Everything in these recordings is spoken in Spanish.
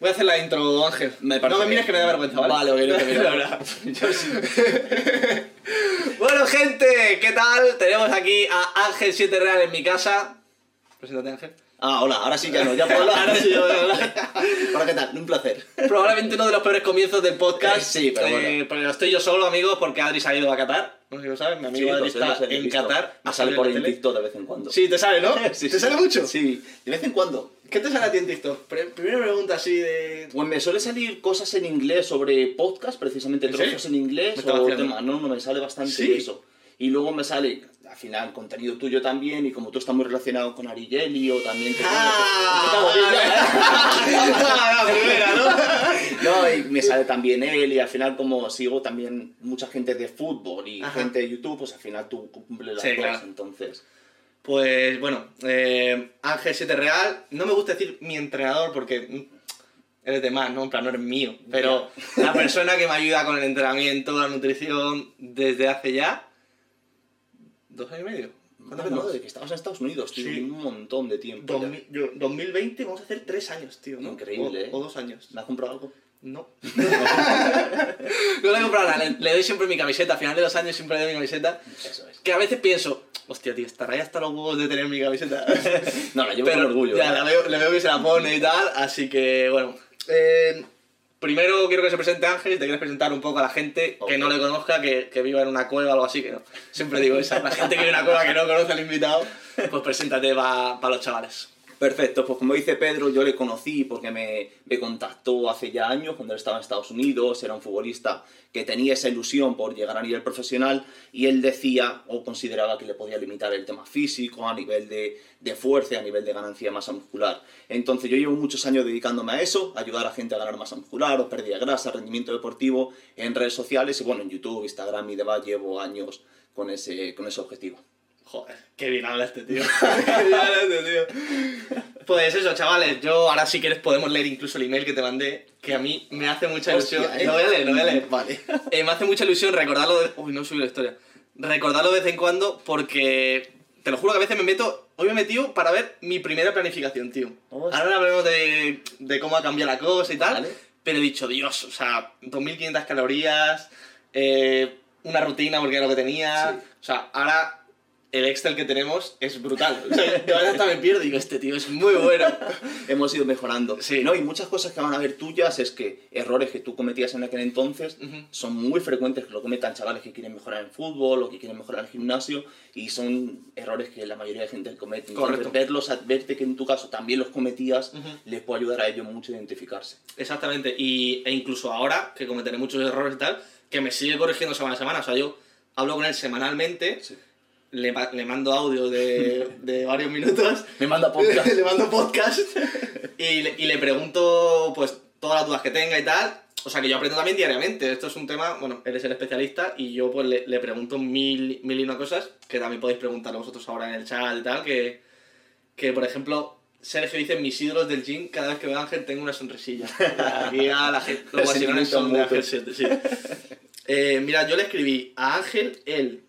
Voy a hacer la intro, Ángel. No me mires que me da vergüenza, ¿vale? Vale, ok, no te miro, la verdad. Yo sí. Bueno, gente, ¿qué tal? Tenemos aquí a Ángel Sietereal en mi casa. Preséntate, Ángel. Ah, hola, ahora sí que no, ya puedo hablar. Ahora sí, hola. Hola, ¿qué tal? Un placer. Probablemente uno de los peores comienzos del podcast. Sí, pero bueno. Pero estoy yo solo, amigos, porque Adri se ha ido a Catar. No sé si lo sabes, mi amigo Adri está en Catar. Me sale por el TikTok de vez en cuando. Sí, te sale, ¿no? Sí, ¿te sale mucho? Sí, de vez en cuando. ¿Qué te sale a ti en TikTok? Primera pregunta así de... Pues me suele salir cosas en inglés sobre podcast, precisamente trozos en inglés o temas. No, me sale bastante eso. Y luego me sale, al final, contenido tuyo también, y como tú estás muy relacionado con Arigeli o también... No, y me sale también él, y al final como sigo también mucha gente de fútbol y gente de YouTube, pues al final tú cumples las cosas, claro. Entonces... Pues bueno, Ángel Sietereal, no me gusta decir mi entrenador porque eres de más, ¿no? En plan, no eres mío, pero la persona que me ayuda con el entrenamiento, la nutrición, desde hace ya 2 años y medio. ¿Cuánto tiempo? Desde que estabas en Estados Unidos, tío, un montón de tiempo. 2020 vamos a hacer 3 años, tío, ¿no? Increíble, o 2 años. ¿Me has comprado algo? No. No le he comprado nada, le doy siempre mi camiseta, al final de los años siempre le doy mi camiseta. Eso es. Que a veces pienso... Hostia, tío, estará hasta los huevos de tener mi camiseta. No, la llevo con orgullo. Ya, le veo que se la pone y tal, así que, bueno. Primero quiero que se presente Ángel, si te quieres presentar un poco a la gente que no le conozca, que viva en una cueva o algo así, que no. Siempre digo esa, la gente que vive en una cueva que no conoce al invitado, pues preséntate para los chavales. Perfecto, pues como dice Pedro, yo le conocí porque me contactó hace ya años cuando él estaba en Estados Unidos, era un futbolista que tenía esa ilusión por llegar a nivel profesional y él decía o consideraba que le podía limitar el tema físico a nivel de fuerza, a nivel de ganancia de masa muscular. Entonces yo llevo muchos años dedicándome a eso, a ayudar a gente a ganar masa muscular o pérdida de grasa, rendimiento deportivo en redes sociales y bueno, en YouTube, Instagram y demás llevo años con ese objetivo. Joder, qué bien habla este tío. Pues eso, chavales, yo ahora si quieres podemos leer incluso el email que te mandé, que a mí me hace mucha ilusión. Hostia, no voy a leer. Vale. Me hace mucha ilusión recordarlo... Uy, no subí la historia. Recordarlo de vez en cuando porque... Te lo juro que a veces me meto... Hoy me he metido para ver mi primera planificación, tío. Hostia. Ahora hablamos de cómo ha cambiado la cosa y tal. Vale. Pero he dicho, Dios, o sea, 2.500 calorías, una rutina porque era lo que tenía... Sí. O sea, ahora... El Excel que tenemos es brutal. O sea, de verdad hasta me pierdo y digo, este tío es muy bueno. Hemos ido mejorando. Sí. No, y muchas cosas que van a ver tuyas es que errores que tú cometías en aquel entonces son muy frecuentes que lo cometan chavales que quieren mejorar en fútbol o que quieren mejorar en gimnasio y son errores que la mayoría de gente comete. Correcto. Verlos, verte que en tu caso también los cometías, les puede ayudar a ellos mucho a identificarse. Exactamente. E incluso ahora, que cometeré muchos errores y tal, que me sigue corrigiendo semana a semana. O sea, yo hablo con él semanalmente... Sí. Le mando audio de varios minutos. Le mando podcast. Y le pregunto pues todas las dudas que tenga y tal. O sea que yo aprendo también diariamente. Esto es un tema, bueno, eres el especialista y yo pues le pregunto mil y una cosas que también podéis preguntar vosotros ahora en el chat y tal. Que por ejemplo, Sergio dice, mis ídolos del gym, cada vez que veo a Ángel tengo una sonrisilla. Aquí a la gente, los pasiones son de Ángel 7, sí. Mira, yo le escribí a Ángel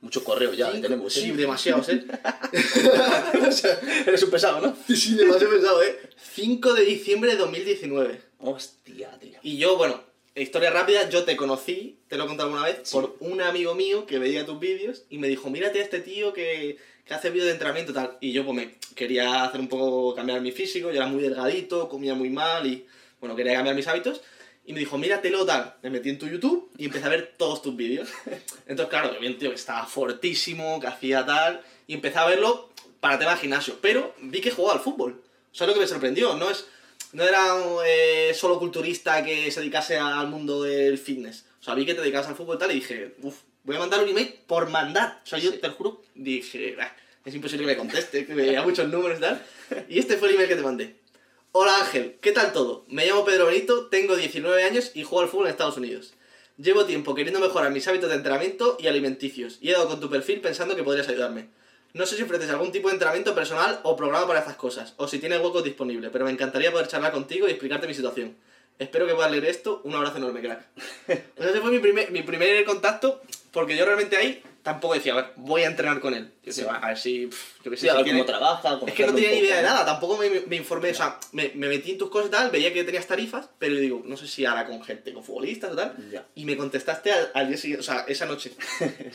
Muchos correos ya tenemos. Sí, demasiados, ¿eh? O sea, eres un pesado, ¿no? Sí, demasiado pesado, ¿eh? 5 de diciembre de 2019. Hostia, tío. Y yo, bueno, historia rápida, yo te conocí, te lo he contado alguna vez, por un amigo mío que veía tus vídeos y me dijo, mírate a este tío que hace vídeos de entrenamiento y tal. Y yo, pues, me quería hacer un poco cambiar mi físico, yo era muy delgadito, comía muy mal y, bueno, quería cambiar mis hábitos. Y me dijo, míratelo tal. Me metí en tu YouTube y empecé a ver todos tus vídeos. Entonces, claro, yo vi un tío que estaba fortísimo, que hacía tal. Y empecé a verlo para tema de gimnasio. Pero vi que jugaba al fútbol. O sea, lo que me sorprendió. No era solo culturista que se dedicase al mundo del fitness. O sea, vi que te dedicabas al fútbol y tal. Y dije, voy a mandar un email por mandar. O sea, yo te lo juro, dije, es imposible que me conteste, que me veía muchos números y tal. Y este fue el email que te mandé. Hola Ángel, ¿qué tal todo? Me llamo Pedro Benito, tengo 19 años y juego al fútbol en Estados Unidos. Llevo tiempo queriendo mejorar mis hábitos de entrenamiento y alimenticios y he dado con tu perfil pensando que podrías ayudarme. No sé si ofreces algún tipo de entrenamiento personal o programa para estas cosas, o si tienes huecos disponibles, pero me encantaría poder charlar contigo y explicarte mi situación. Espero que puedas leer esto, un abrazo enorme, crack. O sea, ese fue mi primer contacto, porque yo realmente ahí... tampoco decía, a ver, voy a entrenar con él. Yo decía, a ver si... yo qué sé, si tiene... trabaja, es que no tenía ni idea de nada, tampoco me informé, o sea, me metí en tus cosas y tal, veía que tenías tarifas, pero le digo, no sé si ahora con gente, con futbolistas o tal, y me contestaste al día siguiente, o sea, esa noche.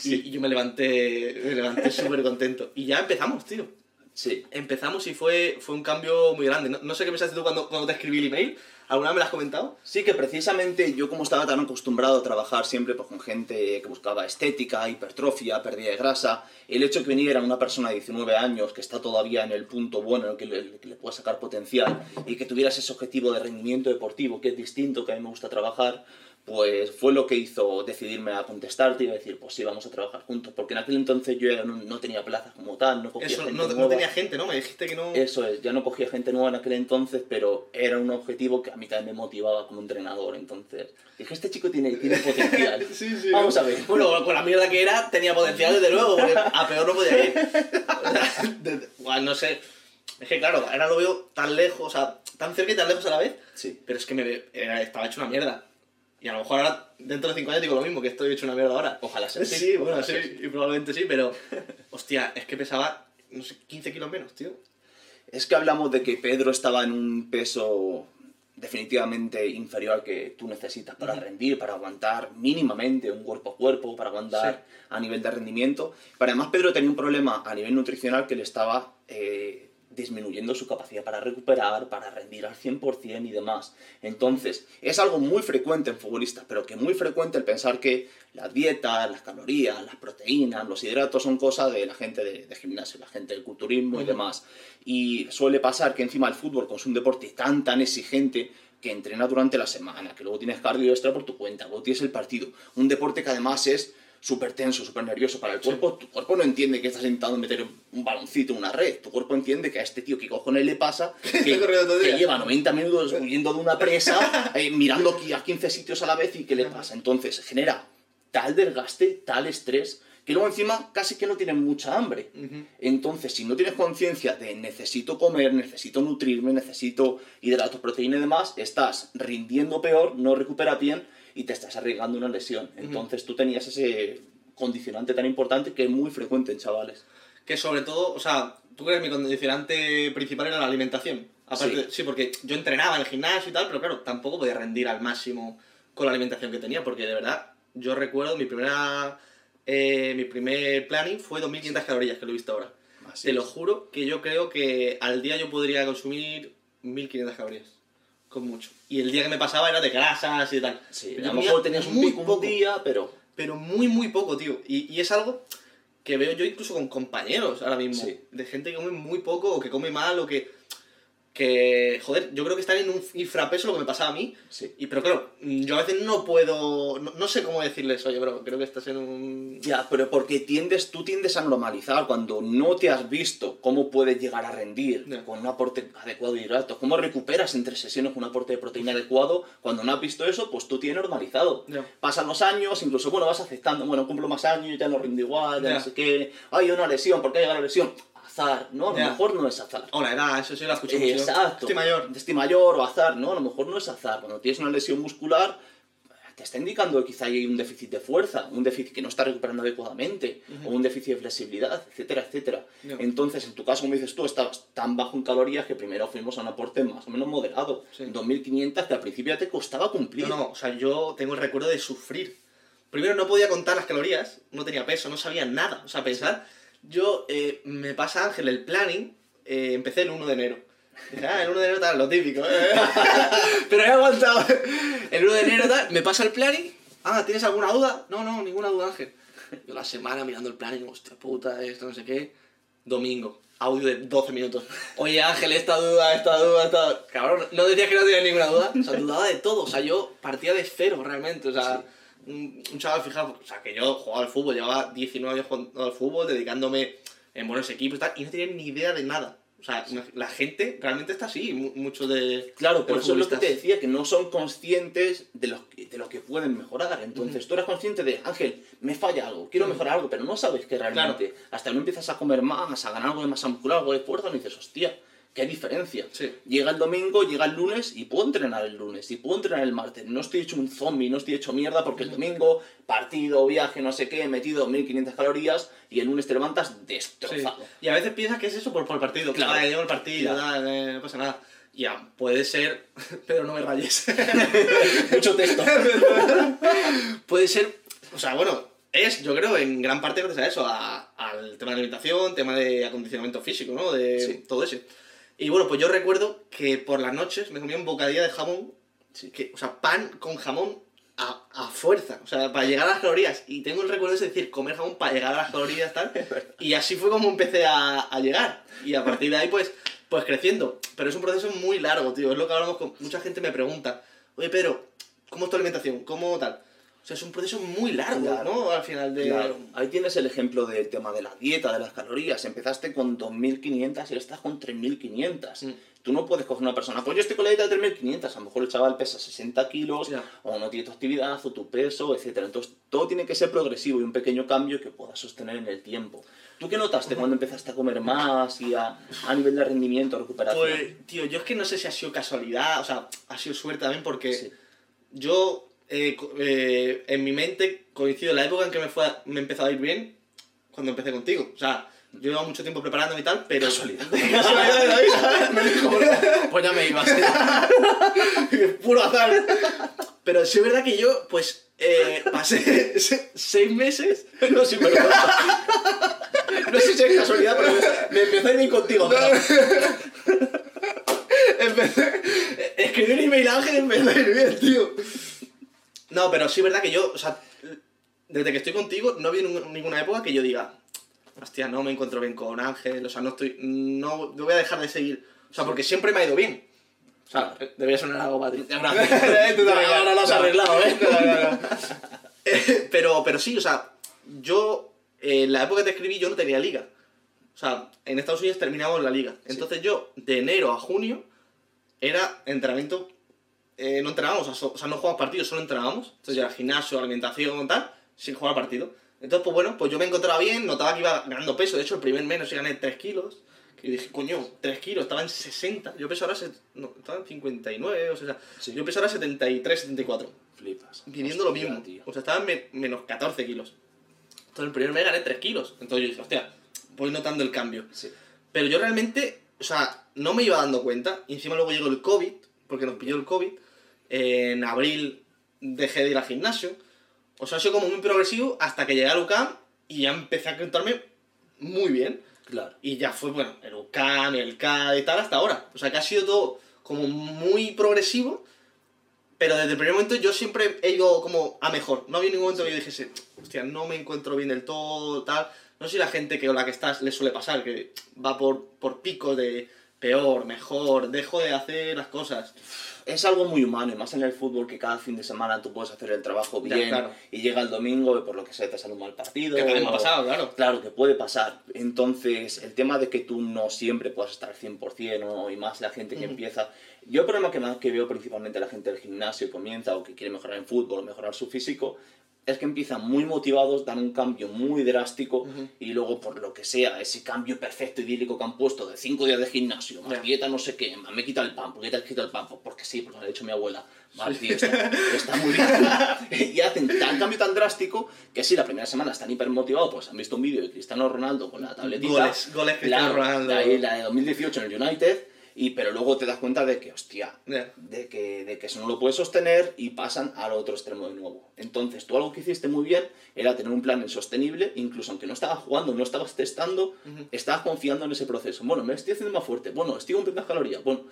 Y yo me levanté súper contento. Y ya empezamos, tío. Sí. Empezamos y fue un cambio muy grande. No sé qué pensaste tú cuando te escribí el email. ¿Alguna vez me lo has comentado? Sí, que precisamente yo, como estaba tan acostumbrado a trabajar siempre pues, con gente que buscaba estética, hipertrofia, pérdida de grasa, el hecho de que viniera una persona de 19 años que está todavía en el punto bueno en el que le pueda sacar potencial y que tuvieras ese objetivo de rendimiento deportivo que es distinto, que a mí me gusta trabajar, pues fue lo que hizo decidirme a contestarte y a decir, pues sí, vamos a trabajar juntos. Porque en aquel entonces yo no tenía plazas como tal, no cogía gente nueva. No tenía gente, ¿no? Me dijiste que no... Eso es, ya no cogía gente nueva en aquel entonces, pero era un objetivo que a mí también me motivaba como entrenador. Entonces dije, este chico tiene potencial. Sí, vamos a ver. Bueno, con la mierda que era, tenía potencial desde luego, porque a peor no podía ir. Bueno, no sé... Es que claro, ahora lo veo tan lejos, o sea, tan cerca y tan lejos a la vez. Sí. Pero es que estaba hecho una mierda. Y a lo mejor ahora, dentro de 5 años, digo lo mismo, que estoy hecho una mierda ahora. Ojalá sea. Sí, bueno, sí, y probablemente sí, pero... Hostia, es que pesaba, no sé, 15 kilos menos, tío. Es que hablamos de que Pedro estaba en un peso definitivamente inferior al que tú necesitas para rendir, para aguantar mínimamente un cuerpo a cuerpo, para aguantar a nivel de rendimiento. Pero además Pedro tenía un problema a nivel nutricional que le estaba... disminuyendo su capacidad para recuperar, para rendir al 100% y demás. Entonces, es algo muy frecuente en futbolistas, pero que muy frecuente el pensar que las dietas, las calorías, las proteínas, los hidratos son cosas de la gente de gimnasio, la gente del culturismo y demás. Y suele pasar que encima el fútbol, que es un deporte tan exigente, que entrena durante la semana, que luego tienes cardio extra por tu cuenta, luego tienes el partido. Un deporte que además es súper tenso, súper nervioso para el cuerpo. Tu cuerpo no entiende que estás intentando meter un baloncito en una red. Tu cuerpo entiende que a este tío que cojones le pasa, que lleva 90 minutos huyendo de una presa, mirando aquí a 15 sitios a la vez y qué le pasa. Entonces genera tal desgaste, tal estrés, que luego encima casi que no tienes mucha hambre. Entonces, si no tienes conciencia de necesito comer, necesito nutrirme, necesito hidratos, proteínas y demás, estás rindiendo peor, no recuperas bien, y te estás arriesgando una lesión. Entonces tú tenías ese condicionante tan importante que es muy frecuente en chavales. Que sobre todo, o sea, tú crees que mi condicionante principal era la alimentación. Aparte, sí, porque yo entrenaba en el gimnasio y tal, pero claro, tampoco podía rendir al máximo con la alimentación que tenía, porque de verdad, yo recuerdo mi primer planning fue 2.500 calorías, que lo he visto ahora. Así te lo juro que yo creo que al día yo podría consumir 1.500 calorías. Con mucho. Y el día que me pasaba era de grasas y tal. Sí, a lo mejor tenías un pico un día, pero muy poco, tío. Y es algo que veo yo incluso con compañeros ahora mismo. Sí. De gente que come muy poco o que come mal o que joder, yo creo que están en un infrapeso lo que me pasaba a mí. Sí. Y, pero claro, yo a veces no puedo... No sé cómo decirles, oye, bro, creo que estás en un... Ya, pero porque tú tiendes a normalizar cuando no te has visto cómo puedes llegar a rendir con un aporte adecuado de hidratos. Cómo recuperas entre sesiones un aporte de proteína adecuado. Cuando no has visto eso, pues tú tienes normalizado. Pasan los años, incluso, bueno, vas aceptando. Bueno, cumplo más años, ya no rindo igual, ya no sé qué. Hay una lesión, ¿por qué llega la lesión? Azar, ¿no? A lo mejor no es azar. O la edad, eso sí lo escuché mucho. Exacto. Estoy mayor o azar, ¿no? A lo mejor no es azar. Cuando tienes una lesión muscular, te está indicando que quizá hay un déficit de fuerza, un déficit que no está recuperando adecuadamente, o un déficit de flexibilidad, etcétera, etcétera. Entonces, en tu caso, como dices tú, estabas tan bajo en calorías que primero fuimos a un aporte más o menos moderado. 2.500 que al principio ya te costaba cumplir. No, o sea, yo tengo el recuerdo de sufrir. Primero no podía contar las calorías, no tenía peso, no sabía nada. O sea, pensar... Yo, me pasa Ángel, el planning, empecé el 1 de enero. Dije, el 1 de enero tal, lo típico, pero he aguantado. El 1 de enero tal, me pasa el planning, ¿tienes alguna duda? No, ninguna duda, Ángel. Yo la semana mirando el planning, hostia puta, esto no sé qué. Domingo, audio de 12 minutos. Oye Ángel, esta duda. Cabrón, no decías que no tenías ninguna duda. O sea, dudaba de todo, o sea, yo partía de cero realmente, o sea... Sí. Un chaval, fijaos, o sea, que yo jugaba al fútbol, llevaba 19 años jugando al fútbol, dedicándome en buenos equipos y tal, y no tenía ni idea de nada. O sea, la gente realmente está así, mucho de... Claro, por eso es lo que te decía, que no son conscientes de lo que pueden mejorar. Entonces, tú eres consciente de, Ángel, me falla algo, quiero mejorar algo, pero no sabes que realmente... Hasta que no empiezas a comer más, a ganar algo de masa muscular, algo de fuerza, no dices, hostia... ¿Qué diferencia? Sí. Llega el domingo, llega el lunes y puedo entrenar el lunes y puedo entrenar el martes. No estoy hecho un zombie, no estoy hecho mierda porque el domingo, partido, viaje, no sé qué, he metido 1500 calorías y el lunes te levantas destrozado. Sí. Y a veces piensas que es eso por el partido. Claro, llevo el partido, no pasa nada. Ya, puede ser, pero no me rayes. Mucho texto. Puede ser, o sea, bueno, es, yo creo, en gran parte gracias a eso, al tema de alimentación, tema de acondicionamiento físico, ¿no? De sí. Todo eso. Y bueno, pues yo recuerdo que por las noches me comía un bocadillo de jamón, sí. Que, o sea, pan con jamón a fuerza, o sea, para llegar a las calorías. Y tengo el recuerdo de decir, comer jamón para llegar a las calorías, tal. Y así fue como empecé a llegar. Y a partir de ahí, pues creciendo. Pero es un proceso muy largo, tío. Es lo que hablamos con... Mucha gente me pregunta, oye, Pedro, ¿cómo es tu alimentación? ¿Cómo tal? O sea, es un proceso muy largo, claro, ¿no? Al final de... Claro. Ahí tienes el ejemplo del tema de la dieta, de las calorías. Empezaste con 2.500 y estás con 3.500. Mm. Tú no puedes coger una persona, pues yo estoy con la dieta de 3.500. A lo mejor el chaval pesa 60 kilos, yeah. O no tiene tu actividad, o tu peso, etc. Entonces, todo tiene que ser progresivo y un pequeño cambio que puedas sostener en el tiempo. ¿Tú qué notaste cuando empezaste a comer más y a nivel de rendimiento, recuperación? Pues, tío, yo es que no sé si ha sido casualidad, o sea, ha sido suerte también porque sí. Yo, en mi mente, coincido la época en que me empezó a ir bien cuando empecé contigo. O sea, yo llevaba mucho tiempo preparándome y tal, pero... Casualidad. Casualidad de la vida. Me dijo, pues ya me iba. Puro azar. Pero sí es verdad que yo, pues, pasé 6 meses... No, sí, pero... No sé si es casualidad, pero me empecé a ir bien contigo. No. Empecé... Escribí un email a Ángel y empecé a ir bien, tío. No, pero sí es verdad que yo, o sea, desde que estoy contigo no ha habido ninguna época que yo diga, hostia, no me encuentro bien con Ángel, o sea, no voy a dejar de seguir, o sea, porque siempre me ha ido bien. O sea, debería sonar algo, Patrick. Gracias. Ahora lo has arreglado, ¿eh? Pero sí, o sea, yo... En la época que te escribí yo no tenía liga. O sea, en Estados Unidos terminamos la liga. Entonces sí. Yo, de enero a junio, era entrenamiento... no entrenábamos, o sea, no jugábamos partidos, solo entrenábamos. Entonces era gimnasio, alimentación, tal, sin jugar partido. Entonces, pues bueno, pues yo me encontraba bien, notaba que iba ganando peso. De hecho, el primer mes sí gané 3 kilos. Y dije, coño, 3 kilos, estaba en 60. Yo peso ahora... No, estaba en 59, o sea... Sí. Yo peso ahora 73, 74. Flipas. Viniendo hostia, lo mismo. Tío. O sea, estaba en menos 14 kilos. Entonces, el primer mes gané 3 kilos. Entonces yo dije, hostia, voy notando el cambio. Sí. Pero yo realmente, o sea, no me iba dando cuenta. Y encima luego llegó el COVID, porque nos pilló el COVID. En abril dejé de ir al gimnasio. O sea, ha sido como muy progresivo hasta que llegué al UCAM y ya empecé a contarme muy bien. Claro. Y ya fue, bueno, el UCAM, el CAD y tal, hasta ahora. O sea, que ha sido todo como muy progresivo. Pero desde el primer momento yo siempre he ido como a mejor. No había ningún momento que yo dijese, hostia, no me encuentro bien del todo, tal. No sé si la gente con la que estás le suele pasar, que va por picos de peor, mejor, dejo de hacer las cosas. Es algo muy humano, y más en el fútbol, que cada fin de semana tú puedes hacer el trabajo bien, claro. Y llega el domingo y por lo que sea te sale un mal partido. Que también ha pasado, claro. Claro, que puede pasar. Entonces, el tema de que tú no siempre puedas estar al 100%, ¿no? Y más la gente que empieza... Yo el problema que veo principalmente la gente del gimnasio que comienza o que quiere mejorar en fútbol o mejorar su físico... Es que empiezan muy motivados, dan un cambio muy drástico y luego por lo que sea, ese cambio perfecto idílico que han puesto de 5 días de gimnasio, más dieta no sé qué, más me quita el pan, ¿por qué te has quitado el pan? Pues porque sí, porque lo ha hecho mi abuela, más sí. Tío, está muy bien. Y hacen tan cambio tan drástico que sí, la primera semana están hiper motivados, pues han visto un vídeo de Cristiano Ronaldo con la tabletita. Goles Cristiano Ronaldo. La de 2018 en el United. Pero luego te das cuenta de que, hostia, de que eso no lo puedes sostener y pasan al otro extremo de nuevo. Entonces, tú algo que hiciste muy bien era tener un plan sostenible, incluso aunque no estabas jugando, no estabas testando, estabas confiando en ese proceso. Bueno, me estoy haciendo más fuerte, bueno, estoy cumpliendo calorías, bueno,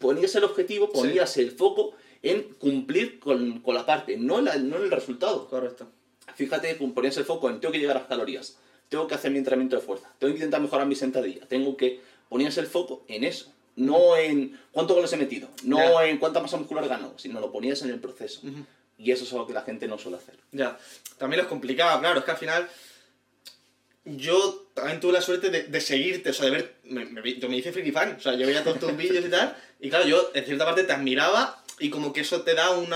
ponías el objetivo, ponías el foco en cumplir con la parte, no en el resultado. Correcto. Fíjate, ponías el foco en tengo que llegar a las calorías, tengo que hacer mi entrenamiento de fuerza, tengo que intentar mejorar mi sentadilla, tengo que... Ponías el foco en eso. No en cuántos goles he metido, no en cuánta masa muscular he ganado, sino lo ponías en el proceso. Y eso es algo que la gente no suele hacer. Ya, también lo complicaba, claro, es que al final yo también tuve la suerte de seguirte, o sea, de ver, yo me hice friki fan, o sea, yo veía todos tus vídeos y tal, y claro, yo en cierta parte te admiraba y como que eso te da un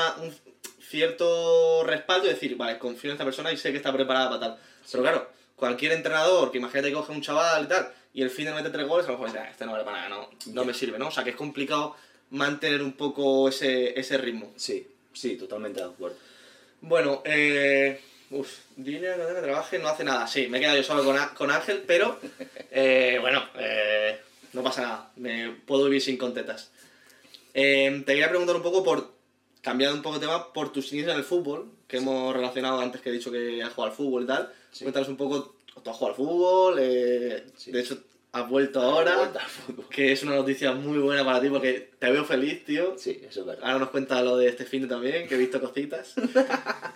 cierto respaldo y decir, vale, confío en esta persona y sé que está preparada para tal. Pero claro, Cualquier entrenador que imagínate que coge un chaval y tal, y el fin de mete 3 goles, a lo mejor dice, este no vale para nada, no me sirve, ¿no? O sea, que es complicado mantener un poco ese ritmo. Sí, sí, totalmente de acuerdo. Bueno, dile que trabaje, no hace nada. Sí, me he quedado yo solo con Ángel, pero bueno, no pasa nada, me puedo vivir sin contetas. Te quería preguntar un poco cambiando un poco de tema, por tus inicios en el fútbol, que hemos relacionado antes, que he dicho que has jugado al fútbol y tal. Sí. Cuéntanos un poco, tú has jugado al fútbol, sí. De hecho has vuelto ahora, que es una noticia muy buena para ti porque te veo feliz, tío. Sí, eso es verdad. Ahora nos cuenta lo de este fin de también, que he visto cositas.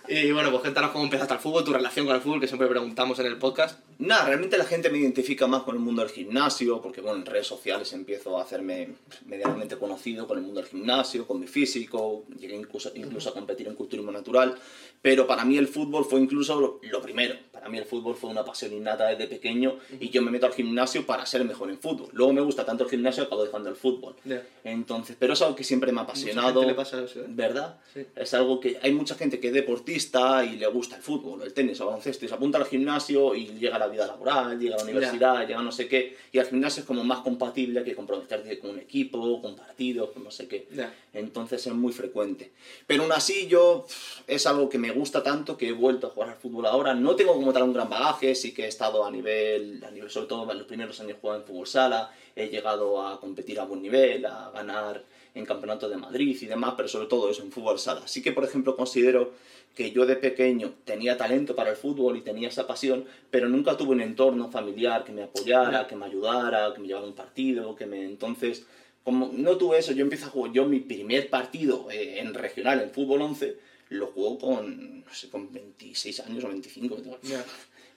Y bueno, pues cuéntanos cómo empezaste al fútbol, tu relación con el fútbol, que siempre preguntamos en el podcast. Nada, realmente la gente me identifica más con el mundo del gimnasio, porque bueno, en redes sociales empiezo a hacerme medianamente conocido con el mundo del gimnasio, con mi físico, llegué incluso a competir en culturismo natural, pero para mí el fútbol fue incluso lo primero. Para mí el fútbol fue una pasión innata desde pequeño y yo me meto al gimnasio para ser mejor en fútbol. Luego me gusta tanto el gimnasio que acabo dejando el fútbol. Yeah. Entonces, pero es algo que siempre me ha apasionado. Mucha gente le pasa eso, ¿eh? ¿Verdad? Sí. Es algo que hay mucha gente que es deportista y le gusta el fútbol, el tenis, el baloncesto, y se apunta al gimnasio y llega a la vida laboral, llega a la universidad, llega a no sé qué, y al gimnasio es como más compatible que comprometerte con un equipo, con partidos, con no sé qué. Yeah. Entonces es muy frecuente. Pero aún así yo es algo que me gusta tanto que he vuelto a jugar al fútbol ahora. No tengo como tal un gran bagaje, sí que he estado a nivel sobre todo en los primeros años jugaba en fútbol sala, he llegado a competir a buen nivel, a ganar en campeonatos de Madrid y demás, pero sobre todo eso, en fútbol sala. Así que, por ejemplo, considero que yo de pequeño tenía talento para el fútbol y tenía esa pasión, pero nunca tuve un entorno familiar que me apoyara, que me ayudara, que me llevara un partido, Entonces, como no tuve eso, yo empiezo a jugar. Yo mi primer partido en regional, en fútbol 11, lo juego con, no sé, con 26 años o 25,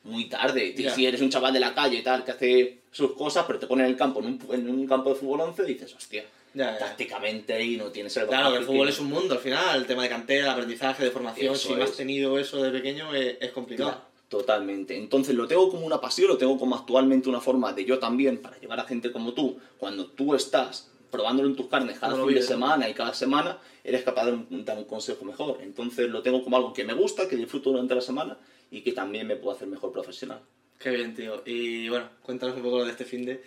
muy tarde. Si eres un chaval de la calle y tal, que hace sus cosas, pero te ponen en el campo, en un campo de fútbol 11, y dices, hostia, tácticamente ahí no tienes el valor. Claro, que el fútbol es un mundo al final, el tema de cantera, aprendizaje, de formación, si no has tenido eso de pequeño es complicado. Claro, totalmente. Entonces lo tengo como una pasión, lo tengo como actualmente una forma de yo también, para llegar a gente como tú, cuando tú estás probándolo en tus carnes cada fin de semana y cada semana, eres capaz de dar un consejo mejor. Entonces lo tengo como algo que me gusta, que disfruto durante la semana y que también me puedo hacer mejor profesional. Qué bien, tío. Y bueno, cuéntanos un poco lo de este finde.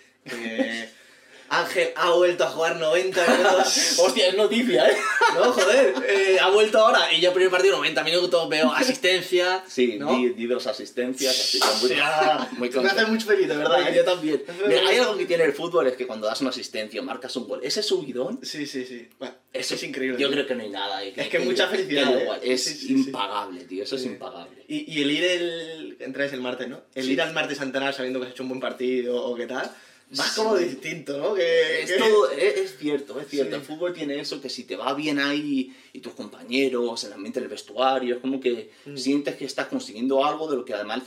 Ángel ha vuelto a jugar 90 minutos. Hostia, es noticia, ¿eh? No, joder. Ha vuelto ahora y ya el primer partido 90 minutos, veo asistencia. Sí, ¿no? di 2 asistencias. Así que muy me hace mucho feliz, de verdad. Yo también. Mira, hay algo que tiene el fútbol, es que cuando das una asistencia marcas un gol. Ese subidón. Sí, sí, sí. Bueno, eso es increíble. Yo creo que no hay nada. Es que mucha felicidad. Es impagable, tío. Eso es impagable. Y el ir entráis el martes, ¿no? El ir al martes a entrenar sabiendo que has hecho un buen partido o qué tal. Vas como distinto, ¿no? Es cierto, es cierto. Sí. El fútbol tiene eso, que si te va bien ahí y tus compañeros, el ambiente del vestuario, es como que sientes que estás consiguiendo algo de lo que además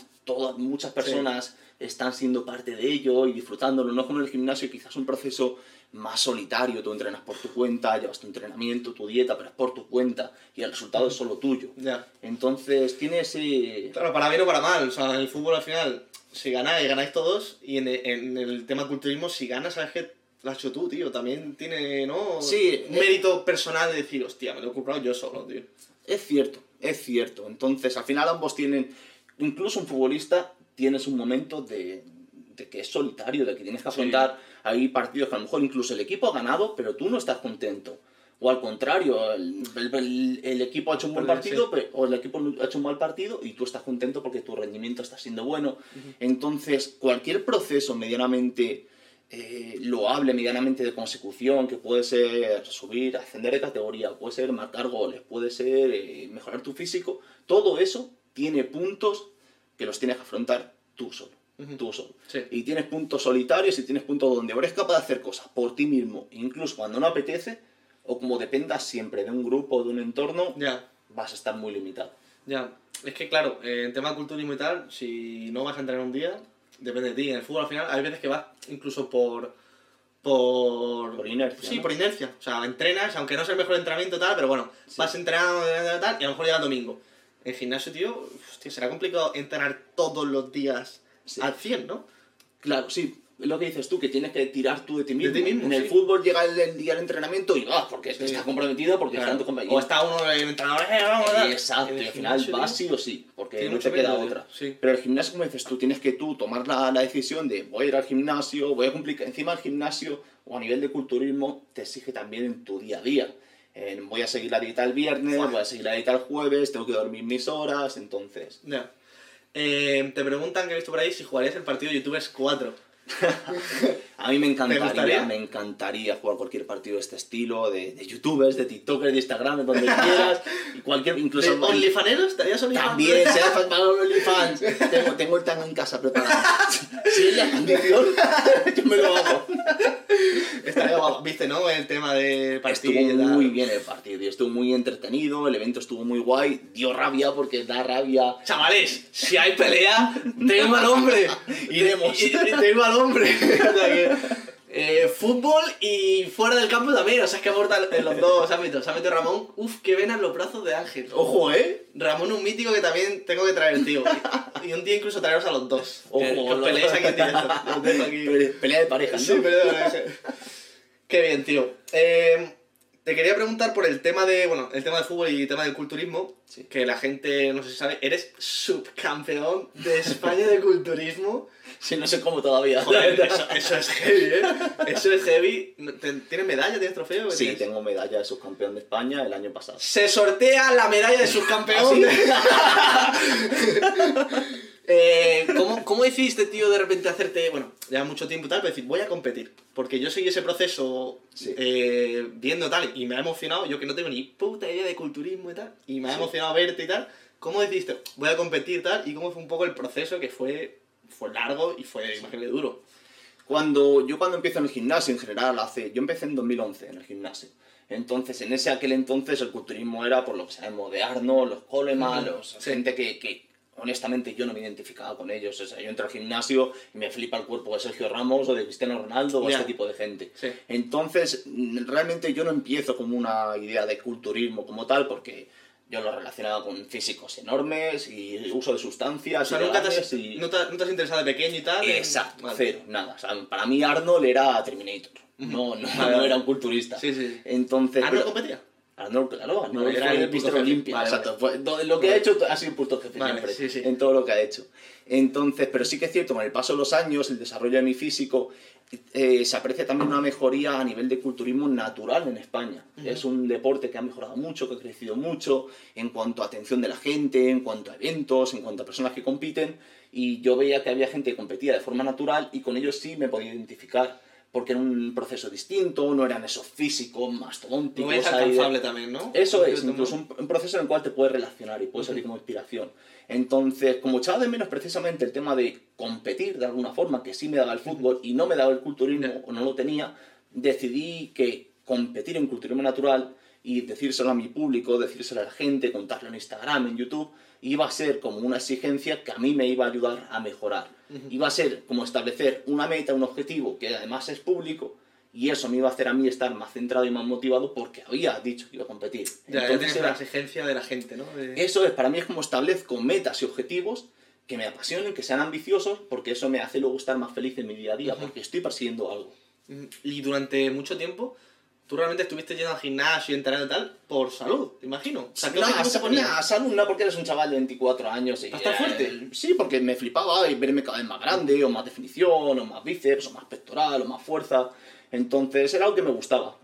muchas personas están siendo parte de ello y disfrutándolo. No es como en el gimnasio, quizás un proceso más solitario. Tú entrenas por tu cuenta, llevas tu entrenamiento, tu dieta, pero es por tu cuenta y el resultado es solo tuyo. Yeah. Entonces tiene ese... Claro, para bien o para mal. O sea, el fútbol al final... Si ganáis todos, y en el tema culturismo, si ganas, sabes que lo has hecho tú, tío. También tiene, ¿no? Sí, mérito personal de decir, hostia, me lo he comprado yo solo, tío. Es cierto, es cierto. Entonces, al final ambos tienen, incluso un futbolista, tienes un momento de que es solitario, de que tienes que afrontar ahí partidos que a lo mejor incluso el equipo ha ganado, pero tú no estás contento. O al contrario, el equipo ha hecho un buen partido o el equipo ha hecho un mal partido y tú estás contento porque tu rendimiento está siendo bueno. Entonces, cualquier proceso medianamente loable, medianamente de consecución, que puede ser subir, ascender de categoría, puede ser marcar goles, puede ser mejorar tu físico, todo eso tiene puntos que los tienes que afrontar tú solo. Tú solo. Sí. Y tienes puntos solitarios y tienes puntos donde eres capaz de hacer cosas por ti mismo, incluso cuando no apetece, o como dependas siempre de un grupo o de un entorno, vas a estar muy limitado. Ya, es que claro, en tema de culturismo y tal, si no vas a entrenar un día, depende de ti. En el fútbol al final hay veces que vas incluso por inercia. Sí, ¿no? Por inercia. O sea, entrenas, aunque no sea el mejor entrenamiento y tal, pero bueno, vas entrenando y a lo mejor llega el domingo. En el gimnasio, tío, será complicado entrenar todos los días al 100, ¿no? Claro, sí. lo que dices tú, que tienes que tirar tú de ti mismo. De ti mismo, en el fútbol llega el día del entrenamiento y ¡ah! Porque es que estás comprometido, porque están tus compañeros. O está uno el entrenador, vamos a dar. Exacto, y al final vas sí o sí, porque no te queda otra. Sí. Pero el gimnasio, como dices tú, tienes que tú tomar la decisión de voy a ir al gimnasio, voy a cumplir. Encima el gimnasio, o a nivel de culturismo, te exige también en tu día a día. Voy a seguir la dieta el viernes, voy a seguir la dieta el jueves, tengo que dormir mis horas, entonces... Yeah. Te preguntan, que he visto por ahí, si jugarías el partido de YouTubers 4. A mí me encantaría jugar cualquier partido de este estilo, de youtubers, de tiktokers, de Instagram, de donde quieras, y cualquier, incluso ¿de OnlyFaneros? ¿Estarías OnlyFans? También, serás para los OnlyFans. Tengo el tango en casa preparado. Si es la condición, yo me lo hago. Estaría guapo. Viste, ¿no? El tema de partido. Estuvo muy bien el partido, estuvo muy entretenido, el evento estuvo muy guay, dio rabia porque da rabia. Chavales, si hay pelea, tengo al hombre. Iremos. Tengo al hombre. Fútbol y fuera del campo también, o sea, es que aporta en los dos ámbitos. Ha metido Ramón, uff, qué venas los brazos de Ángel. Ojo, Ramón, un mítico que también tengo que traer, tío. Y un día incluso traeros a los dos. Ojo, que os peleáis aquí en directo. Pelea de pareja, ¿no? Sí, pelea de pareja. Qué bien, tío. Te quería preguntar por el tema de, bueno, el tema del fútbol y el tema del culturismo, sí, que la gente no sé si sabe, eres subcampeón de España de culturismo. Sí, no sé cómo todavía. Joder, eso es heavy, Eso es heavy. ¿Tienes medalla? ¿Tienes trofeo? Sí, tienes... tengo medalla de subcampeón de España el año pasado. ¡Se sortea la medalla de subcampeón! ¿Ah, sí? ¿Cómo decidiste, tío, de repente hacerte, bueno, ya mucho tiempo y tal, pero decir, voy a competir? Porque yo seguí ese proceso viendo tal, y me ha emocionado, yo que no tengo ni puta idea de culturismo y tal, y me ha emocionado verte y tal. ¿Cómo decidiste, voy a competir tal? ¿Y cómo fue un poco el proceso, que fue largo y fue, imagínate, duro? Cuando empiezo en el gimnasio, en general, yo empecé en 2011 en el gimnasio. Entonces, en aquel entonces, el culturismo era, por lo que sabemos, de Arnold, los Coleman, gente que honestamente yo no me identificaba con ellos. O sea, yo entro al gimnasio y me flipa el cuerpo de Sergio Ramos o de Cristiano Ronaldo o este tipo de gente. Sí. Entonces, realmente yo no empiezo como una idea de culturismo como tal, porque yo lo relacionaba con físicos enormes y uso de sustancias. O sea, ¿no te has interesado de pequeño y tal? Exacto, cero, nada. O sea, para mí Arnold era Terminator, no era un culturista. Sí, sí. Entonces, ¿Arnold competía? Arnold, claro, Arnold era el Mister Olimpia. Exacto, lo que ha hecho ha sido el puto jefe siempre, en todo lo que ha hecho. Entonces, pero sí que es cierto, con el paso de los años, el desarrollo de mi físico, se aprecia también una mejoría a nivel de culturismo natural en España. Uh-huh. Es un deporte que ha mejorado mucho, que ha crecido mucho en cuanto a atención de la gente, en cuanto a eventos, en cuanto a personas que compiten, y yo veía que había gente que competía de forma natural y con ellos sí me podía identificar, porque era un proceso distinto, no eran esos físicos mastodónticos. No es alcanzable también, ¿no? Eso es, incluso un proceso en el cual te puedes relacionar y puedes salir como inspiración. Entonces, como echaba de menos precisamente el tema de competir de alguna forma, que sí me daba el fútbol y no me daba el culturismo, o no lo tenía, decidí que competir en culturismo natural y decírselo a mi público, decírselo a la gente, contarlo en Instagram, en YouTube, iba a ser como una exigencia que a mí me iba a ayudar a mejorar. Iba a ser como establecer una meta, un objetivo que además es público, y eso me iba a hacer a mí estar más centrado y más motivado porque había dicho que iba a competir. Entonces era la exigencia de la gente, ¿no? Eso es, para mí es como establezco metas y objetivos que me apasionen, que sean ambiciosos, porque eso me hace luego estar más feliz en mi día a día, porque estoy persiguiendo algo. Y durante mucho tiempo... Tú realmente estuviste yendo al gimnasio y entrenando y tal por salud, te imagino. O sea, salud no, porque eres un chaval de 24 años. Y, ¿estás fuerte? Sí, porque me flipaba y verme cada vez más grande, o más definición, o más bíceps, o más pectoral, o más fuerza. Entonces era algo que me gustaba,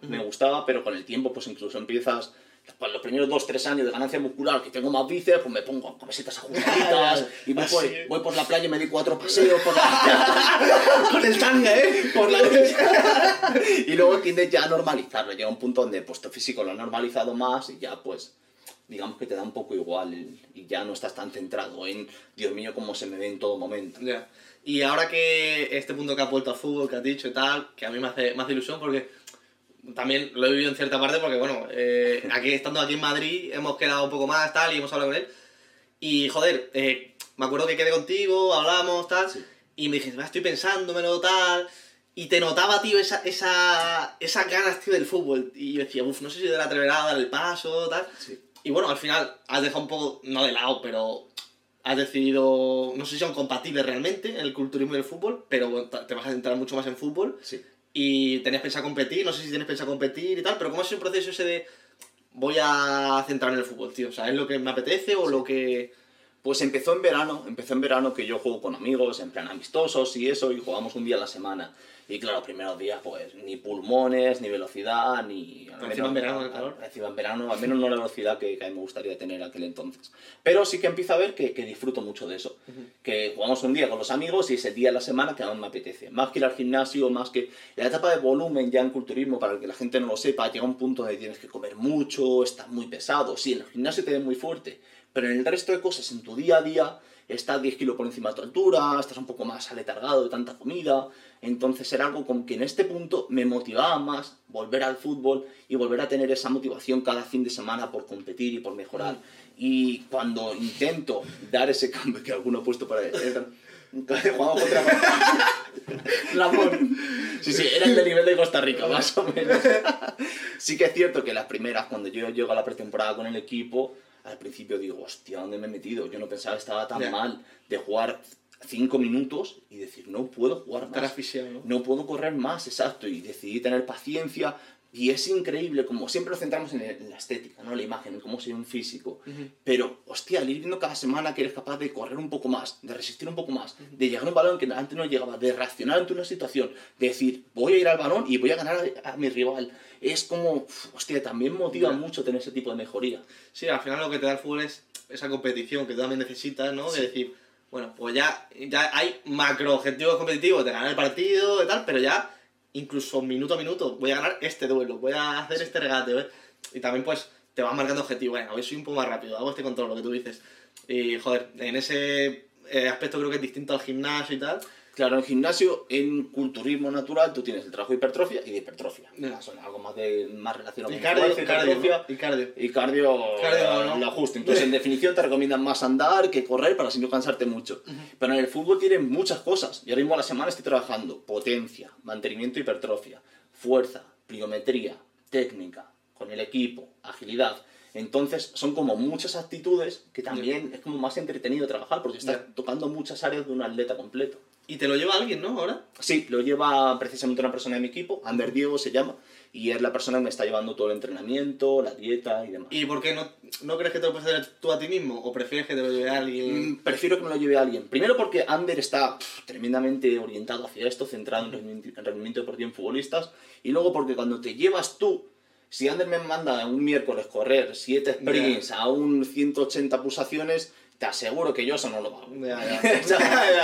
pero con el tiempo pues incluso empiezas... Pues los primeros 2-3 años de ganancia muscular, que tengo más bíceps, pues me pongo camisetas ajustaditas y voy por la playa y me di 4 paseos por la... con el tanga, por la y luego tiendes ya a normalizarlo. Llega un punto donde pues tu físico lo ha normalizado más y ya pues digamos que te da un poco igual y ya no estás tan centrado en Dios mío cómo se me ve en todo momento. Yeah. Y ahora que este punto que has vuelto a fútbol, que has dicho y tal, que a mí me hace ilusión porque... También lo he vivido en cierta parte porque, bueno, estando aquí en Madrid hemos quedado un poco más, tal, y hemos hablado con él. Y, joder, me acuerdo que quedé contigo, hablamos, tal, y me dijiste, estoy pensándomelo, tal... Y te notaba, tío, esas ganas, tío, del fútbol. Y yo decía, uff, no sé si te atreverás a dar el paso, tal... Sí. Y, bueno, al final has dejado un poco, no de lado, pero... has decidido, no sé si son compatibles realmente el culturismo y el fútbol, pero te vas a centrar mucho más en fútbol. Sí. Y tenías pensado competir, no sé si tienes pensado competir y tal, pero ¿cómo ha sido el proceso ese de voy a centrarme en el fútbol, tío? O sea, ¿es lo que me apetece o lo que...? Pues empezó en verano que yo juego con amigos, en plan amistosos y eso, y jugamos un día a la semana. Y claro, los primeros días, pues, ni pulmones, ni velocidad, ni... Encima en verano, el calor. Encima en verano, al menos no la velocidad que a mí me gustaría tener aquel entonces. Pero sí que empiezo a ver que disfruto mucho de eso. Uh-huh. Que jugamos un día con los amigos y ese día de la semana que aún me apetece. Más que ir al gimnasio, más que... La etapa de volumen ya en culturismo, para que la gente no lo sepa, llega un punto donde tienes que comer mucho, estás muy pesado. Sí, en el gimnasio te ves muy fuerte, pero en el resto de cosas, en tu día a día, estás 10 kilos por encima de tu altura, estás un poco más aletargado de tanta comida. Entonces era algo como que en este punto me motivaba más volver al fútbol y volver a tener esa motivación cada fin de semana por competir y por mejorar. Y cuando intento dar ese cambio que alguno ha puesto para... Jugamos contra Ramón. Sí, sí, era el de nivel de Costa Rica, más o menos. Sí que es cierto que las primeras, cuando yo llego a la pretemporada con el equipo... Al principio digo, hostia, ¿dónde me he metido? Yo no pensaba que estaba tan mal de jugar 5 minutos y decir, no puedo jugar más. Estar asfixiado, ¿no? No puedo correr más, exacto. Y decidí tener paciencia. Y es increíble, como siempre nos centramos en la estética, ¿no? La imagen, cómo soy un físico. Uh-huh. Pero, hostia, al ir viendo cada semana que eres capaz de correr un poco más, de resistir un poco más, uh-huh, de llegar a un balón que antes no llegaba, de reaccionar ante una situación, de decir, voy a ir al balón y voy a ganar a mi rival. Es como, hostia, también motiva mucho tener ese tipo de mejoría. Sí, al final lo que te da el fútbol es esa competición que tú también necesitas, ¿no? Sí. De decir, bueno, pues ya hay macro objetivos competitivos, de ganar el partido y tal, pero ya... Incluso minuto a minuto, voy a ganar este duelo, voy a hacer este regate, ¿ves? Y también pues te vas marcando objetivos, bueno, hoy soy un poco más rápido, hago este control, lo que tú dices. Y joder, en ese aspecto creo que es distinto al gimnasio y tal. Claro, en el gimnasio, en culturismo natural, tú tienes el trabajo de hipertrofia y de hipertrofia. No. Son algo más relacionado con hipertrofia. Y cardio. Y cardio no, lo justo. Entonces, en definición, te recomiendan más andar que correr para así no cansarte mucho. Uh-huh. Pero en el fútbol tienen muchas cosas. Yo ahora mismo a la semana estoy trabajando potencia, mantenimiento, hipertrofia, fuerza, pliometría, técnica, con el equipo, agilidad. Entonces, son como muchas actitudes que también es como más entretenido trabajar porque estás tocando muchas áreas de un atleta completo. Y te lo lleva alguien, ¿no? Ahora. Sí, lo lleva precisamente una persona de mi equipo, Ander Diego se llama, y es la persona que me está llevando todo el entrenamiento, la dieta y demás. ¿Y por qué no crees que te lo puedes hacer tú a ti mismo? ¿O prefieres que te lo lleve a alguien? Prefiero que me lo lleve a alguien. Primero porque Ander está tremendamente orientado hacia esto, centrado en rendimiento deportivo en futbolistas, y luego porque cuando te llevas tú, si Ander me manda un miércoles correr 7 sprints a un 180 pulsaciones... Te aseguro que yo eso no lo hago. Ya.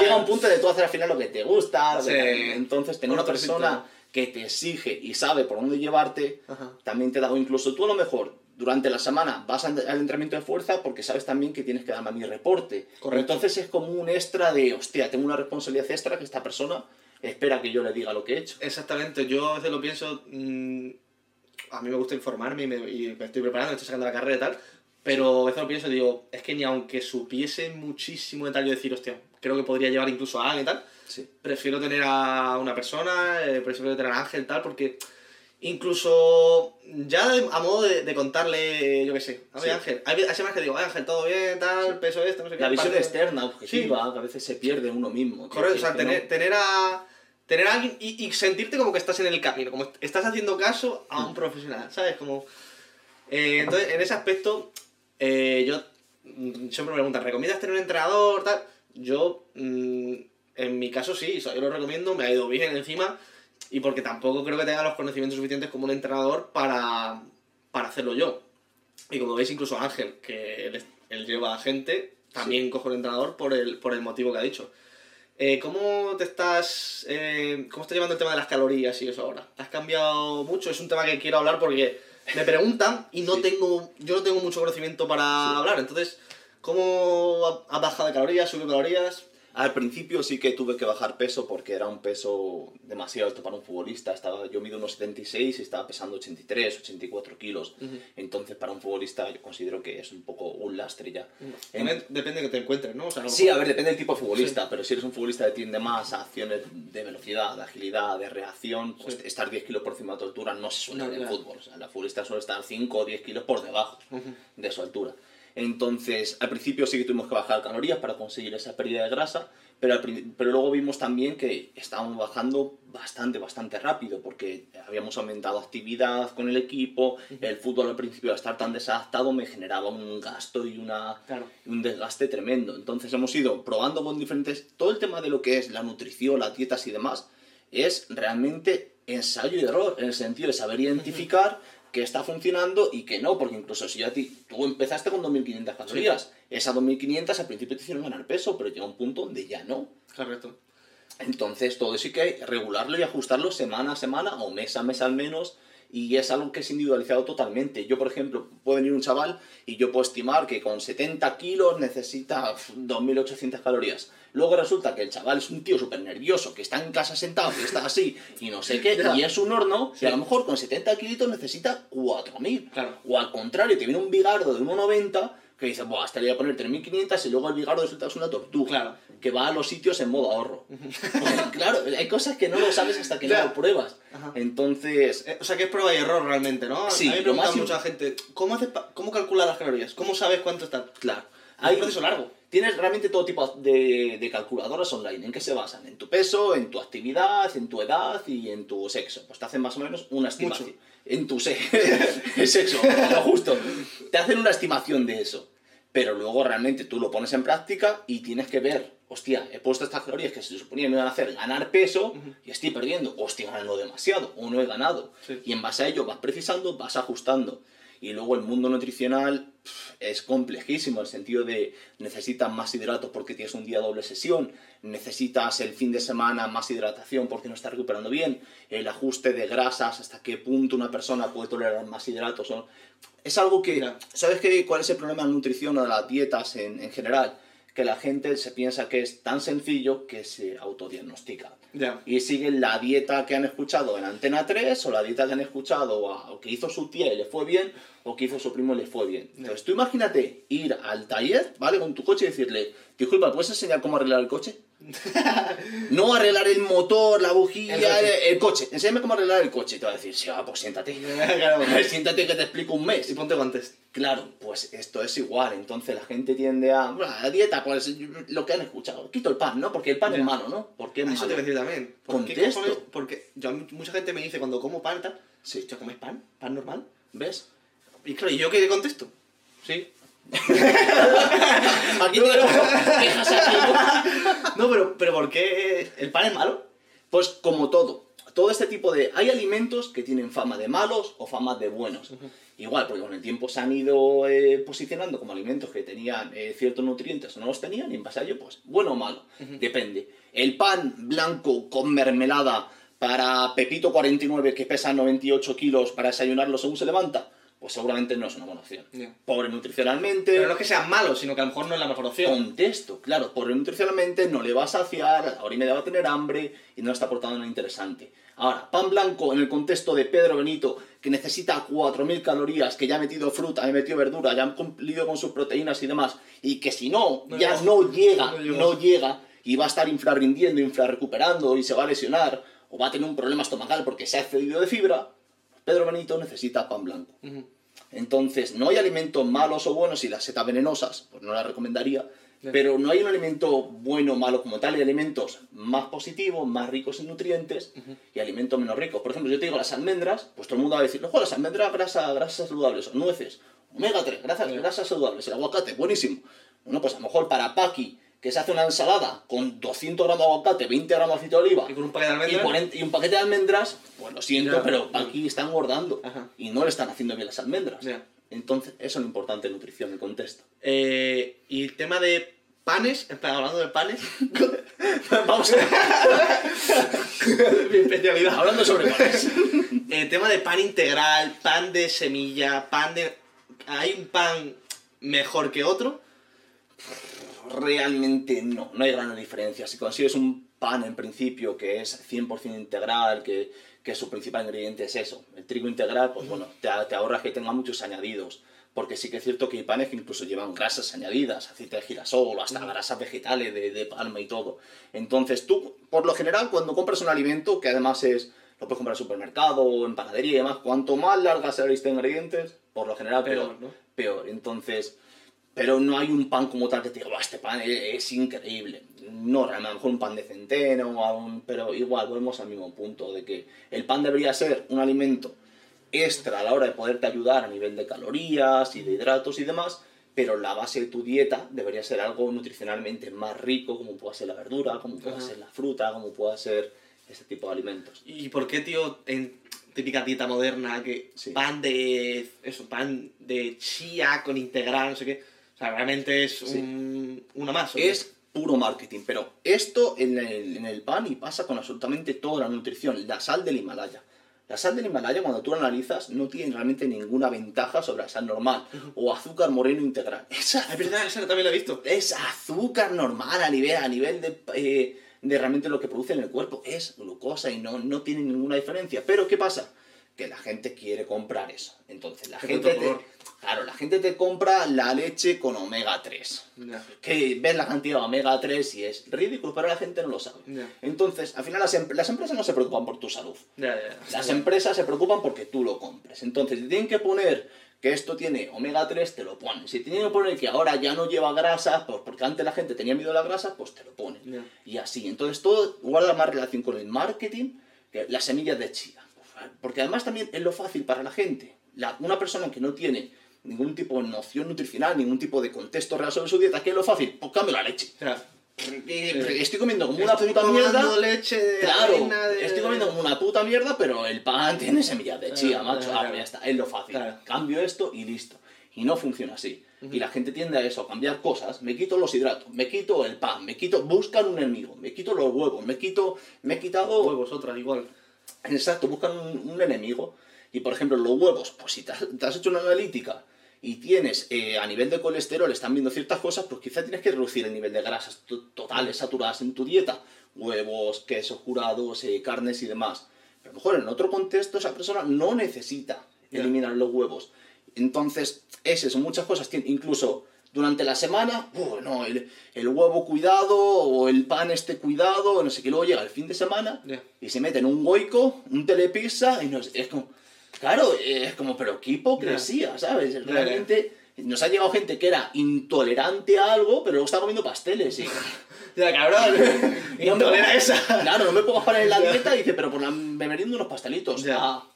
Llega un punto de tú hacer al final lo que te gusta. Lo que... Entonces, tener una persona que te exige y sabe por dónde llevarte, ajá, también te da. O incluso tú a lo mejor durante la semana vas al entrenamiento de fuerza porque sabes también que tienes que darme a mi reporte. Correcto. Entonces es como un extra de, hostia, tengo una responsabilidad extra que esta persona espera que yo le diga lo que he hecho. Exactamente. Yo a veces lo pienso, a mí me gusta informarme y me estoy preparando, me estoy sacando la carrera y tal. Pero a veces lo pienso y digo, es que ni aunque supiese muchísimo de tal, yo decir, hostia, creo que podría llevar incluso a alguien tal, prefiero tener a una persona, prefiero tener a Ángel tal, porque incluso ya a modo de contarle, yo qué sé, a ver Ángel, hay semanas que digo, Ángel, todo bien, tal, peso esto, no sé qué. La visión externa, objetiva, que a veces se pierde uno mismo. Correcto, o sea, tener a alguien y sentirte como que estás en el camino, como estás haciendo caso a un profesional, ¿sabes? Como, entonces, en ese aspecto... Yo siempre me preguntan, ¿recomiendas tener un entrenador? Tal. Yo, en mi caso sí, yo lo recomiendo, me ha ido bien encima y porque tampoco creo que tenga los conocimientos suficientes como un entrenador para hacerlo yo. Y como veis, incluso Ángel, que él lleva a gente, también cojo el entrenador por el motivo que ha dicho. ¿Cómo estás llevando el tema de las calorías y eso ahora? ¿Has cambiado mucho? Es un tema que quiero hablar porque... Me preguntan y yo no tengo mucho conocimiento para hablar. Entonces, ¿cómo has bajado de calorías, subido calorías? Al principio sí que tuve que bajar peso porque era un peso demasiado alto para un futbolista. Yo mido unos 76 y estaba pesando 83, 84 kilos. Uh-huh. Entonces, para un futbolista yo considero que es un poco un lastre ya. Depende de que te encuentres, ¿no? O sea, a ver, depende del tipo de futbolista. Pero si eres un futbolista que tiende más a acciones de velocidad, de agilidad, de reacción, pues estar 10 kilos por encima de tu altura no se suele en el fútbol. O sea, la futbolista suele estar 5 o 10 kilos por debajo de su altura. Entonces, al principio sí que tuvimos que bajar calorías para conseguir esa pérdida de grasa, pero luego vimos también que estábamos bajando bastante rápido, porque habíamos aumentado actividad con el equipo, el fútbol al principio al estar tan desadaptado me generaba un gasto y un desgaste tremendo. Entonces hemos ido probando con diferentes... Todo el tema de lo que es la nutrición, las dietas y demás, es realmente ensayo y error, en el sentido de saber identificar que está funcionando y que no, porque incluso si tú empezaste con 2.500 calorías, esas 2.500 al principio te hicieron ganar peso, pero llega un punto donde ya no. Correcto. Entonces todo eso hay que regularlo y ajustarlo semana a semana o mes a mes al menos, y es algo que es individualizado totalmente. Yo, por ejemplo, puede venir un chaval y yo puedo estimar que con 70 kilos necesita 2.800 calorías. Luego resulta que el chaval es un tío súper nervioso, que está en casa sentado, que está así, y no sé qué, y es un horno, y a lo mejor con 70 kilitos necesita 4.000. Claro. O al contrario, te viene un bigardo de 1,90 que dice, buah, hasta le voy a poner 3.500, y luego el bigardo resulta que es una tortuga, que va a los sitios en modo ahorro. Pues, claro, hay cosas que no lo sabes hasta que no lo pruebas. Ajá. Entonces... o sea, que es prueba y error realmente, ¿no? Sí, a mí me pregunta mucha gente, ¿cómo calculas las calorías? ¿Cómo sabes cuánto están? Claro. Hay un proceso largo. Tienes realmente todo tipo de calculadoras online. ¿En qué se basan? En tu peso, en tu actividad, en tu edad y en tu sexo. Pues te hacen más o menos una estimación. Mucho. En tu sexo, lo justo. Te hacen una estimación de eso. Pero luego realmente tú lo pones en práctica y tienes que ver, hostia, he puesto estas calorías que se suponía que me iban a hacer ganar peso y estoy perdiendo. O estoy ganando demasiado o no he ganado. Sí. Y en base a ello vas precisando, vas ajustando. Y luego el mundo nutricional es complejísimo, en el sentido de necesitas más hidratos porque tienes un día doble sesión, necesitas el fin de semana más hidratación porque no estás recuperando bien, el ajuste de grasas, hasta qué punto una persona puede tolerar más hidratos. Es algo que... ¿Sabes cuál es el problema de la nutrición o de las dietas en general? Que la gente se piensa que es tan sencillo que se autodiagnostica. Y siguen la dieta que han escuchado en Antena 3 o la dieta que han escuchado o que hizo su tía y le fue bien o que hizo su primo y le fue bien. Entonces tú imagínate ir al taller, ¿vale? Con tu coche y decirle, disculpa, ¿puedes enseñar cómo arreglar el coche? No arreglar el motor, la bujía, el coche. Enséñame cómo arreglar el coche. Y te va a decir, sí, pues siéntate. Siéntate que te explico un mes. Y ponte guantes. Claro, pues esto es igual. Entonces la gente tiende a... Bueno, la dieta, pues lo que han escuchado. Quito el pan, ¿no? Porque el pan es malo, ¿no? Porque es malo. Eso te voy a decir también. Porque mucha gente me dice cuando como pan, tal... Sí. ¿Tú comes pan? ¿Pan normal? ¿Ves? Y claro, ¿y yo qué contesto? Sí. Aquí te lo dejas aquí, ¿no? No, pero ¿por qué el pan es malo? Pues como todo este tipo de... Hay alimentos que tienen fama de malos o fama de buenos. Igual, porque con el tiempo se han ido posicionando como alimentos que tenían ciertos nutrientes o no los tenían, y en base a ello, pues bueno o malo, depende. El pan blanco con mermelada para Pepito 49 que pesa 98 kilos para desayunarlo según se levanta, pues seguramente no es una buena opción. Pobre nutricionalmente... Pero no es que sean malos, sino que a lo mejor no es la mejor opción. Contexto, claro. Pobre nutricionalmente, no le va a saciar, a la hora y media va a tener hambre y no está aportando nada interesante. Ahora, pan blanco en el contexto de Pedro Benito, que necesita 4.000 calorías, que ya ha metido fruta, ya ha metido verdura, ya han cumplido con sus proteínas y demás, y que si no, ya no llega, y va a estar infrarrindiendo, infrarrecuperando, y se va a lesionar, o va a tener un problema estomacal porque se ha excedido de fibra... Pedro Benito necesita pan blanco. Entonces, no hay alimentos malos o buenos, y las setas venenosas, pues no las recomendaría, pero no hay un alimento bueno o malo como tal, hay alimentos más positivos, más ricos en nutrientes, y alimentos menos ricos. Por ejemplo, yo te digo las almendras, pues todo el mundo va a decir, ojo, las almendras, grasas saludables, o nueces, omega 3, grasas saludables, el aguacate, buenísimo. Bueno, pues a lo mejor para Paqui, que se hace una ensalada con 200 gramos de aguacate, 20 gramos de aceite de oliva y, con un paquete de almendras, y un paquete de almendras, pues lo siento, pero aquí está engordando y no le están haciendo bien las almendras. Entonces, eso es lo importante en nutrición, en contexto. Y el tema de panes, hablando de panes, vamos a mi especialidad, hablando sobre panes. El tema de pan integral, pan de semilla, ¿hay un pan mejor que otro? Realmente no hay gran diferencia. Si consigues un pan en principio que es 100% integral, que su principal ingrediente es eso, el trigo integral, pues bueno, te ahorras que tenga muchos añadidos, porque sí que es cierto que hay panes que incluso llevan grasas añadidas, aceite de girasol, hasta grasas vegetales de palma y todo. Entonces tú, por lo general, cuando compras un alimento, que además lo puedes comprar en supermercado, en panadería y demás, cuanto más larga sea la lista de ingredientes, por lo general peor. Entonces... Pero no hay un pan como tal que te diga, este pan es increíble. No, a lo mejor un pan de centeno, pero igual volvemos al mismo punto, de que el pan debería ser un alimento extra a la hora de poderte ayudar a nivel de calorías y de hidratos y demás, pero la base de tu dieta debería ser algo nutricionalmente más rico, como pueda ser la verdura, como pueda ser la fruta, como pueda ser este tipo de alimentos. ¿Y por qué, tío, en típica dieta moderna, que pan de chía con integral, no sé qué... O sea, realmente es una más. Es puro marketing, pero esto en el pan y pasa con absolutamente toda la nutrición. La sal del Himalaya. La sal del Himalaya, cuando tú la analizas, no tiene realmente ninguna ventaja sobre la sal normal o azúcar moreno integral. Es verdad, esa también la he visto. Es azúcar normal a nivel de realmente lo que produce en el cuerpo. Es glucosa y no tiene ninguna diferencia. Pero, ¿qué pasa? Que la gente quiere comprar eso. Entonces la gente te compra la leche con omega 3. Yeah. Que ves la cantidad de omega 3 y es ridículo, pero la gente no lo sabe. Yeah. Entonces, al final las empresas no se preocupan por tu salud. Yeah, yeah. Las empresas se preocupan porque tú lo compres. Entonces, si tienen que poner que esto tiene omega 3, te lo ponen. Si tienen que poner que ahora ya no lleva grasas, pues porque antes la gente tenía miedo a la grasa, pues te lo ponen. Yeah. Y así. Entonces, todo guarda más relación con el marketing que las semillas de chía. Porque además también es lo fácil para la gente. Una persona que no tiene ningún tipo de noción nutricional, ningún tipo de contexto real sobre su dieta, ¿qué es lo fácil? Pues cambio la leche. Claro. Estoy comiendo como una puta mierda. Estoy comiendo como una puta mierda, pero el pan tiene semillas de chía, macho. Claro. Ya está, es lo fácil. Claro. Cambio esto y listo. Y no funciona así. Uh-huh. Y la gente tiende a eso, a cambiar cosas. Me quito los hidratos, me quito el pan, buscan un enemigo, me quito los huevos, me he quitado... Huevos, otra, igual. Exacto, buscan un enemigo. Y por ejemplo, los huevos, pues si te has hecho una analítica y tienes a nivel de colesterol, están viendo ciertas cosas, pues quizá tienes que reducir el nivel de grasas totales, saturadas en tu dieta. Huevos, quesos curados, carnes y demás. Pero a lo mejor en otro contexto esa persona no necesita eliminar los huevos. Entonces, es eso, muchas cosas. Incluso durante la semana, el huevo cuidado, o el pan cuidado, no sé qué, luego llega el fin de semana y se meten un goico, un telepizza, y es como... Claro, es como, pero qué hipocresía, ¿sabes? Realmente nos ha llegado gente que era intolerante a algo, pero luego está comiendo pasteles. Y... Ya, cabrón, intolerante esa. Claro, no me puedo bajar en la dieta y dice, pero me veniendo unos pastelitos.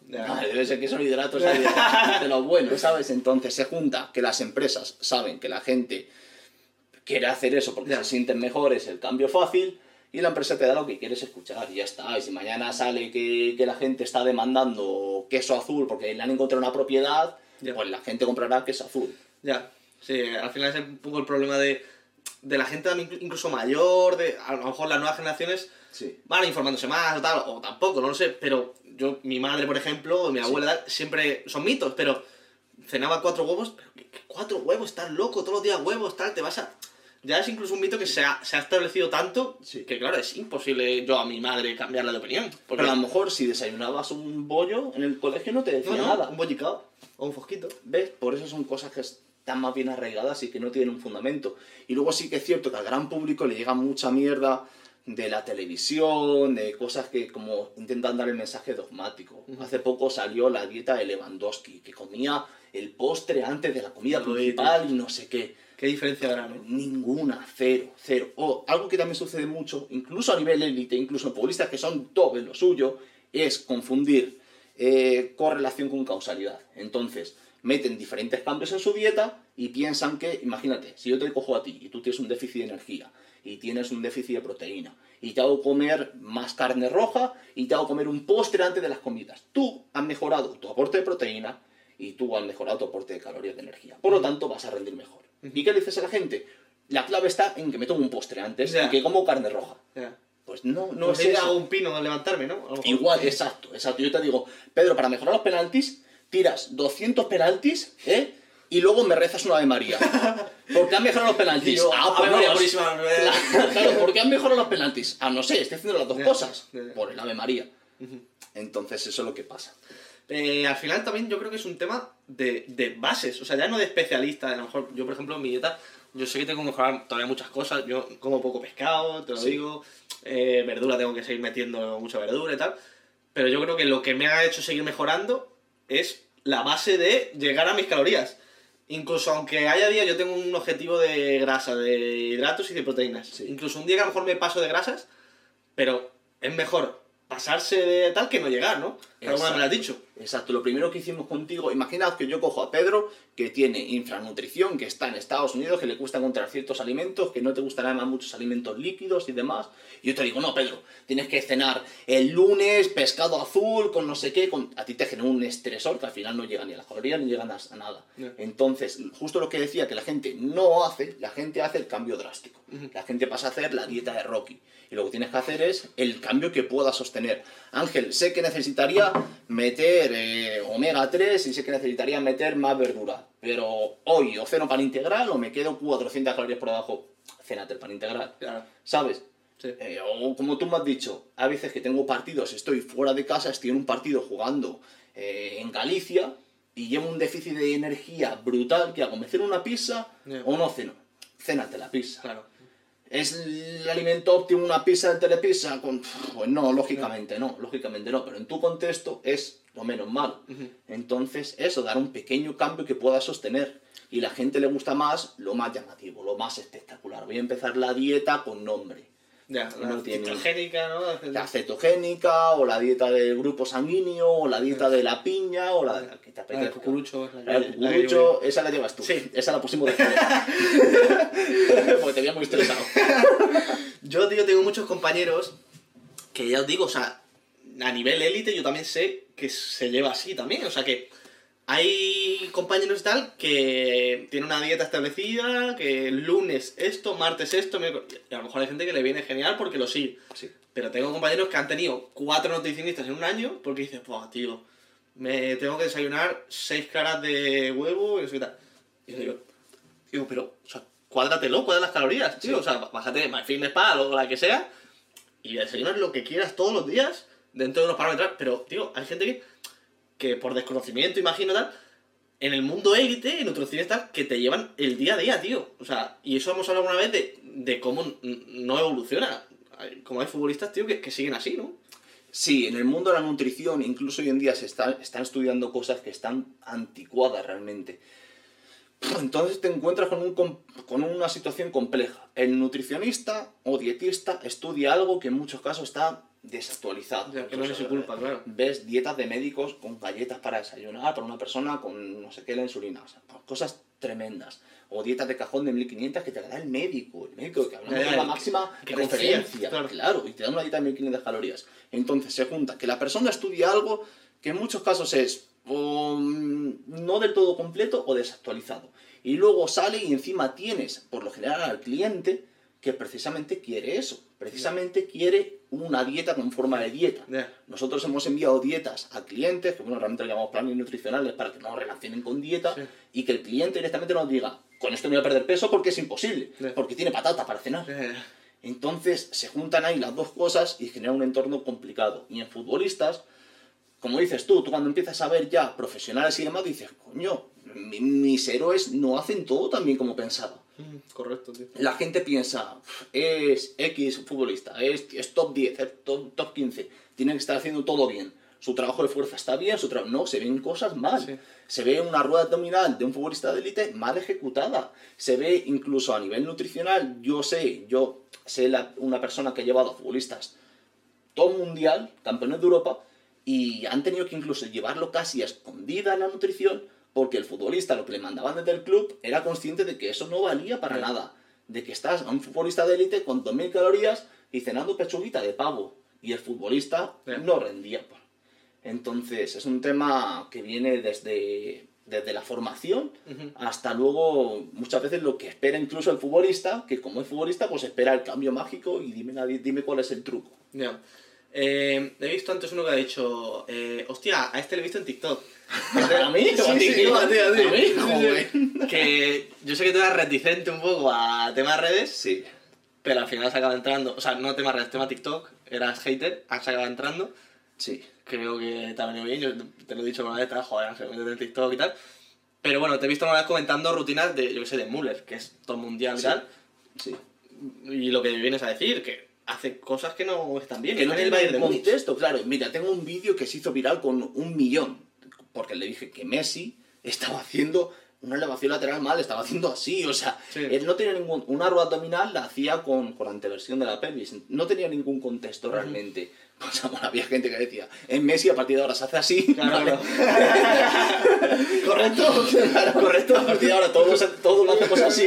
Debe ser que son hidratos de los buenos, ¿sabes? Entonces se junta que las empresas saben que la gente quiere hacer eso porque se sienten mejor, es el cambio fácil... Y la empresa te da lo que quieres escuchar y ya está. Y si mañana sale que la gente está demandando queso azul porque le han encontrado una propiedad, pues la gente comprará queso azul. Ya, sí, al final es un poco el problema de la gente incluso mayor, de a lo mejor las nuevas generaciones van informándose más o tal, o tampoco, no lo sé. Pero yo, mi madre, por ejemplo, o mi abuela, siempre son mitos, pero cenaba 4 huevos, pero 4 huevos, estás loco, todos los días huevos, tal, te vas a... Ya es incluso un mito que se ha establecido tanto que, claro, es imposible yo a mi madre cambiarla de opinión. Porque... Pero a lo mejor si desayunabas un bollo en el colegio no te decía nada. Un bollicao o un fosquito. ¿Ves? Por eso son cosas que están más bien arraigadas y que no tienen un fundamento. Y luego sí que es cierto que al gran público le llega mucha mierda de la televisión, de cosas que como intentan dar el mensaje dogmático. Uh-huh. Hace poco salió la dieta de Lewandowski, que comía el postre antes de la comida principal y no sé qué. ¿Qué diferencia habrá, no? Ninguna, cero. O algo que también sucede mucho, incluso a nivel élite, incluso en futbolistas que son top en lo suyo, es confundir correlación con causalidad. Entonces, meten diferentes cambios en su dieta y piensan que, imagínate, si yo te cojo a ti y tú tienes un déficit de energía y tienes un déficit de proteína y te hago comer más carne roja y te hago comer un postre antes de las comidas, tú has mejorado tu aporte de proteína y tú has mejorado tu aporte de calorías de energía. Por lo tanto, vas a rendir mejor. ¿Y qué le dices a la gente? La clave está en que me tomo un postre antes y que como carne roja. Pues no pues es eso. Hago un pino al levantarme, ¿no? Igual, exacto. Yo te digo, Pedro, para mejorar los penaltis, tiras 200 penaltis, y luego me rezas una Ave María. ¿Por qué han mejorado los penaltis? Yo, pues Ave María purísima. Claro, ¿por qué han mejorado los penaltis? No sé, estoy haciendo las dos cosas. Por el Ave María. Uh-huh. Entonces, eso es lo que pasa. Al final también yo creo que es un tema de bases, o sea, ya no de especialistas. A lo mejor, yo por ejemplo en mi dieta, yo sé que tengo que mejorar todavía muchas cosas. Yo como poco pescado, te lo digo, verdura, tengo que seguir metiendo mucha verdura y tal. Pero yo creo que lo que me ha hecho seguir mejorando es la base de llegar a mis calorías. Incluso aunque haya días, yo tengo un objetivo de grasa, de hidratos y de proteínas. Sí. Incluso un día que a lo mejor me paso de grasas, pero es mejor pasarse de tal que no llegar, ¿no? Pero bueno, me lo has dicho. Exacto, lo primero que hicimos contigo, imaginaos que yo cojo a Pedro, que tiene infranutrición, que está en Estados Unidos, que le cuesta encontrar ciertos alimentos, que no te gustarán más muchos alimentos líquidos y demás, y yo te digo, no, Pedro, tienes que cenar el lunes pescado azul con no sé qué, a ti te genera un estresor que al final no llegan ni a las calorías ni llegan a nada. Yeah. Entonces, justo lo que decía, que la gente no hace, la gente hace el cambio drástico. La gente pasa a hacer la dieta de Rocky, y lo que tienes que hacer es el cambio que pueda sostener. Ángel, sé que necesitaría meter omega 3 y sé que necesitaría meter más verdura, pero hoy o ceno pan integral o me quedo 400 calorías por debajo. Cénate el pan integral, claro. ¿Sabes? Sí. O como tú me has dicho, a veces que tengo partidos, estoy fuera de casa, estoy en un partido jugando en Galicia y llevo un déficit de energía brutal, ¿qué hago? ¿Me ceno una pizza o no ceno? Cénate la pizza. Claro. ¿Es el alimento óptimo una pizza de telepizza? Pues no, lógicamente no, pero en tu contexto es lo menos malo. Entonces eso, dar un pequeño cambio que pueda sostener. Y a la gente le gusta más lo más llamativo, lo más espectacular. Voy a empezar la dieta con nombre. Ya, la cetogénica, ¿no? La cetogénica, o la dieta del grupo sanguíneo, o la dieta de la piña, o la que te apetece. El cucurucho. El cucurucho, esa la llevas tú. Sí. Esa la pusimos después. Porque te veía muy estresado. Yo, tío, tengo muchos compañeros que ya os digo, o sea, a nivel élite yo también sé que se lleva así también. O sea, que hay compañeros tal que tienen una dieta establecida, que lunes esto, martes esto, y a lo mejor hay gente que le viene genial porque lo sigue. Sí. Pero tengo compañeros que han tenido 4 nutricionistas en un año porque dices, pues tío, me tengo que desayunar 6 claras de huevo y eso y tal. Y yo digo, pero, o sea, cuádratelo, cuadra las calorías, tío. Sí. O sea, bájate MyFitnessPal o la que sea y desayunas lo que quieras todos los días dentro de unos parámetros. Pero, tío, hay gente que por desconocimiento, imagino, tal, en el mundo élite, en nutricionistas que te llevan el día a día, tío. O sea, y eso hemos hablado alguna vez de cómo no evoluciona. Como hay futbolistas, tío, que siguen así, ¿no? Sí, en el mundo de la nutrición, incluso hoy en día se están estudiando cosas que están anticuadas realmente. Entonces te encuentras con una situación compleja. El nutricionista o dietista estudia algo que en muchos casos está desactualizado. O sea, que no es su culpa, claro. Ves dietas de médicos con galletas para desayunar, para una persona con no sé qué, la insulina, o sea, cosas tremendas. O dietas de cajón de 1500 que te la da el médico que hablamos de la máxima referencia, claro, y te da una dieta de 1500 calorías. Entonces se junta que la persona estudia algo que en muchos casos es no del todo completo o desactualizado. Y luego sale y encima tienes, por lo general, al cliente que precisamente quiere eso, quiere una dieta con forma de dieta. Yeah. Nosotros hemos enviado dietas a clientes, que bueno, realmente le llamamos planes nutricionales para que no relacionen con dieta, sí, y que el cliente directamente nos diga, con esto no voy a perder peso porque es imposible, yeah, porque tiene patata para cenar. Yeah. Entonces se juntan ahí las dos cosas y genera un entorno complicado. Y en futbolistas, como dices tú cuando empiezas a ver ya profesionales y demás, dices, coño, mis héroes no hacen todo tan bien como pensaba. Correcto, tío. La gente piensa, es X futbolista, es top 10, es top 15, tiene que estar haciendo todo bien. Su trabajo de fuerza está bien, no, se ven cosas mal. Sí. Se ve una rueda abdominal de un futbolista de élite mal ejecutada. Se ve incluso a nivel nutricional, yo sé una persona que ha llevado a futbolistas top mundial, campeones de Europa, y han tenido que incluso llevarlo casi a escondida en la nutrición, porque el futbolista, lo que le mandaban desde el club, era consciente de que eso no valía para nada. De que estás a un futbolista de élite con 2000 calorías y cenando pechuguita de pavo. Y el futbolista no rendía. Entonces, es un tema que viene desde la formación hasta luego, muchas veces, lo que espera incluso el futbolista, que como es futbolista, pues espera el cambio mágico y dime cuál es el truco. Yeah. He visto antes uno que ha dicho, hostia, a este le he visto en TikTok. ¿A mí? Que yo sé que tú eras reticente un poco a temas redes, sí, pero al final se acaba entrando, o sea, no temas redes, tema TikTok, eras hater, se acaba entrando, sí, creo que te ha venido bien, yo te lo he dicho una vez, joder, se meten en TikTok y tal, pero bueno, te he visto una vez comentando rutinas de, yo qué sé, de Müller, que es top mundial y tal, sí, y lo que vienes a decir, que hace cosas que no están bien, que no tienen el contexto, claro. Mira, tengo un vídeo que se hizo viral con 1.000.000, porque le dije que Messi estaba haciendo una elevación lateral mal, estaba haciendo así, o sea, sí. Él no tenía ningún... Una rueda abdominal la hacía con anteversión de la pelvis, no tenía ningún contexto realmente. O sea, bueno, había gente que decía, en Messi a partir de ahora se hace así. Claro, ¿vale? Correcto, claro, correcto, a partir de ahora todos lo hacemos así.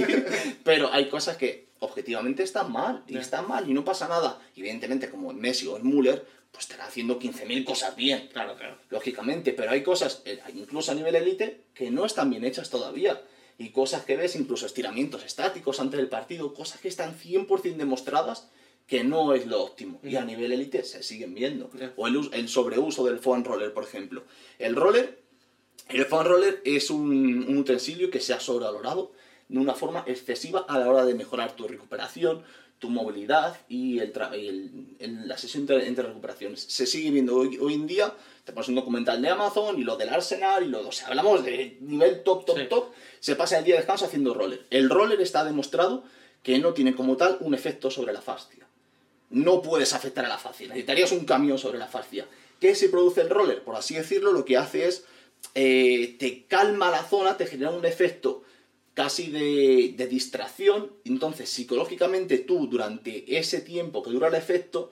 Pero hay cosas que objetivamente están mal, y están mal, y no pasa nada. Evidentemente, como en Messi o en Müller, pues estará haciendo 15.000 cosas bien. Claro, claro. Lógicamente, pero hay cosas, incluso a nivel élite, que no están bien hechas todavía. Y cosas que ves, incluso estiramientos estáticos antes del partido, cosas que están 100% demostradas que no es lo óptimo. Y a nivel élite se siguen viendo. O el sobreuso del foam roller, por ejemplo. El foam roller es un utensilio que se ha sobrevalorado de una forma excesiva a la hora de mejorar tu recuperación, tu movilidad y la sesión entre recuperaciones. Se sigue viendo hoy en día. Te pones un documental de Amazon y lo del Arsenal y lo... O sea, hablamos de nivel top, sí. Top. Se pasa el día de descanso haciendo roller. El roller está demostrado que no tiene como tal un efecto sobre la fascia. No puedes afectar a la fascia. Necesitarías un camión sobre la fascia. ¿Qué se produce el roller? Por así decirlo, lo que hace es... te calma la zona, te genera un efecto casi de distracción. Entonces, psicológicamente, tú durante ese tiempo que dura el efecto,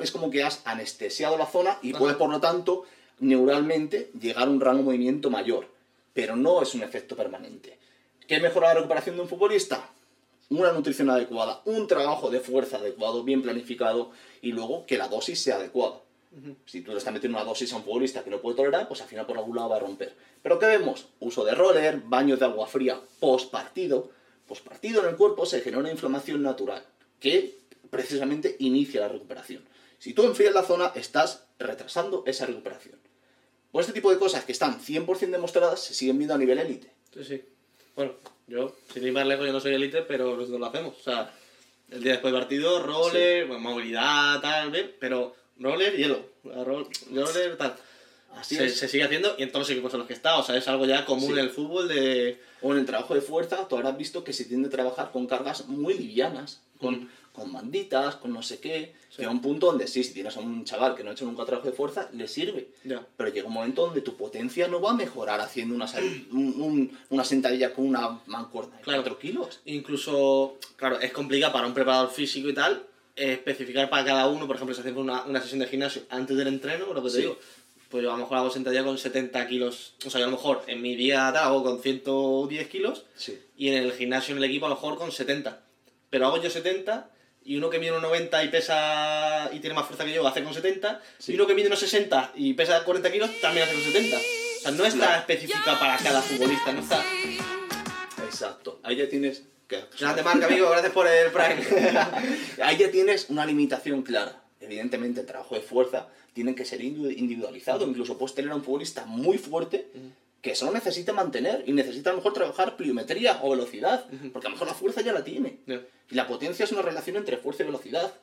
es como que has anestesiado la zona y puedes, por lo tanto, neuralmente llegar a un rango de movimiento mayor. Pero no es un efecto permanente. ¿Qué mejora la recuperación de un futbolista? Una nutrición adecuada, un trabajo de fuerza adecuado, bien planificado, y luego que la dosis sea adecuada. Si tú le estás metiendo una dosis a un futbolista que no puede tolerar, pues al final por algún lado va a romper. Pero ¿qué vemos? Uso de roller, baños de agua fría post partido en el cuerpo se genera una inflamación natural que precisamente inicia la recuperación. Si tú enfrías la zona, estás retrasando esa recuperación. Pues este tipo de cosas que están 100% demostradas se siguen viendo a nivel élite. Sí, sí. Bueno, yo, sin ir más lejos, yo no soy élite, pero nosotros lo hacemos. O sea, el día después del partido, roller, sí. Bueno, movilidad, tal, bien, pero roller, hielo, roller, tal. Así es. Se sigue haciendo y en todos los equipos en los que está, o sea, es algo ya común en el fútbol de... O en el trabajo de fuerza, tú habrás visto que se tiende a trabajar con cargas muy livianas, con banditas, con no sé qué, que a un punto donde sí, si tienes a un chaval que no ha hecho nunca trabajo de fuerza, le sirve. Pero llega un momento donde tu potencia no va a mejorar haciendo una sentadilla con una mancuerna de 4 kilos. Incluso, claro, es complicado para un preparador físico y tal, especificar para cada uno. Por ejemplo, si hacemos una sesión de gimnasio antes del entreno, lo que te digo, pues yo a lo mejor hago sentadilla con 70 kilos, o sea, yo a lo mejor en mi día tal hago con 110 kilos y en el gimnasio, en el equipo, a lo mejor con 70. Pero hago yo 70 y uno que mide unos 90 y pesa y tiene más fuerza que yo hace con 70 y uno que mide unos 60 y pesa 40 kilos también hace con 70. O sea, no está específica para cada futbolista, no está. Exacto. Ahí ya tienes... Gracias, Marca, amigo, gracias por el Prime. Ahí ya tienes una limitación clara. Evidentemente, el trabajo de fuerza tiene que ser individualizado. Incluso puedes tener a un futbolista muy fuerte que solo necesita mantener y necesita a lo mejor trabajar pliometría o velocidad, porque a lo mejor la fuerza ya la tiene. Y la potencia es una relación entre fuerza y velocidad.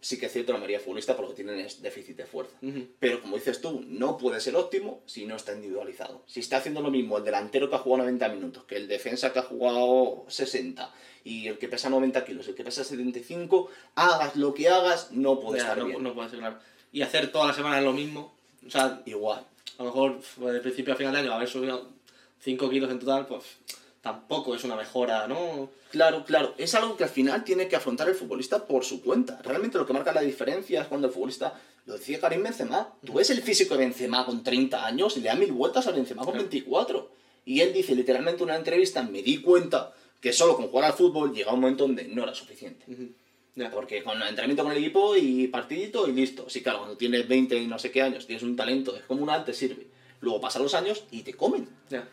Sí que es cierto, la mayoría de futbolistas por lo que tienen es déficit de fuerza. Pero como dices tú, no puede ser óptimo si no está individualizado. Si está haciendo lo mismo el delantero que ha jugado 90 minutos, que el defensa que ha jugado 60, y el que pesa 90 kilos, el que pesa 75, hagas lo que hagas, no puede estar bien. No puede ser, claro. Y hacer todas las semanas lo mismo, o sea, igual. A lo mejor, de principio a final de año, haber subido 5 kilos en total, pues tampoco es una mejora, ¿no? Claro, claro. Es algo que al final tiene que afrontar el futbolista por su cuenta. Realmente lo que marca la diferencia es cuando el futbolista... Lo decía Karim Benzema. Tú ves el físico de Benzema con 30 años y le da 1000 vueltas a Benzema con 24. Y él dice literalmente en una entrevista, me di cuenta que solo con jugar al fútbol llegaba un momento donde no era suficiente. Porque con el entrenamiento con el equipo y partidito y listo. Sí, claro, cuando tienes 20 y no sé qué años, tienes un talento descomunal, te sirve. Luego pasan los años y te comen.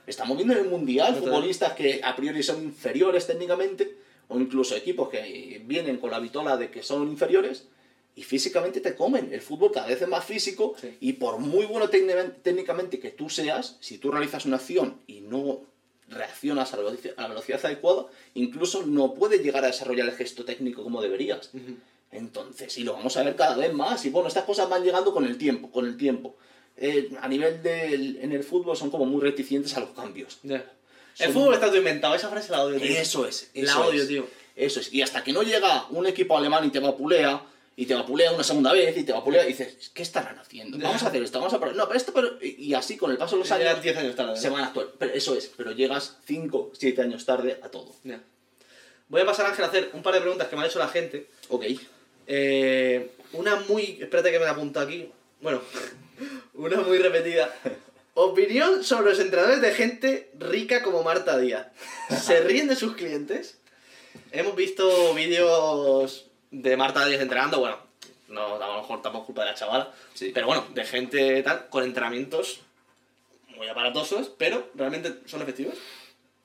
Estamos viendo en el Mundial futbolistas que a priori son inferiores técnicamente, o incluso equipos que vienen con la vitola de que son inferiores y físicamente te comen. El fútbol cada vez es más físico y por muy bueno técnicamente que tú seas, si tú realizas una acción y no reaccionas a la velocidad adecuada, incluso no puedes llegar a desarrollar el gesto técnico como deberías. Entonces, y lo vamos a ver cada vez más. Y bueno, estas cosas van llegando con el tiempo, con el tiempo. A nivel en el fútbol son como muy reticentes a los cambios. El fútbol está todo inventado, esa frase la odio, tío. Eso es. La odio, tío. Eso es. Y hasta que no llega un equipo alemán y te vapulea, y te vapulea una segunda vez y te vapulea y dices, ¿qué estarán haciendo? Vamos a hacer esto, vamos a probar. No, pero esto, pero... Y así con el paso de los años, 10 años tarde, se van a actuar. Pero eso es, pero llegas 5, 7 años tarde a todo. Yeah. Voy a pasar, Ángel, a hacer un par de preguntas que me ha hecho la gente. Ok. Una muy... Espérate que me la apunto aquí. Bueno, una muy repetida. Opinión sobre los entrenadores de gente rica como Marta Díaz. ¿Se ríen de sus clientes? Hemos visto vídeos de Marta Díaz entrenando, bueno, no, a lo mejor tampoco es culpa de la chavala, sí, pero bueno, de gente tal, con entrenamientos muy aparatosos, pero ¿realmente son efectivos?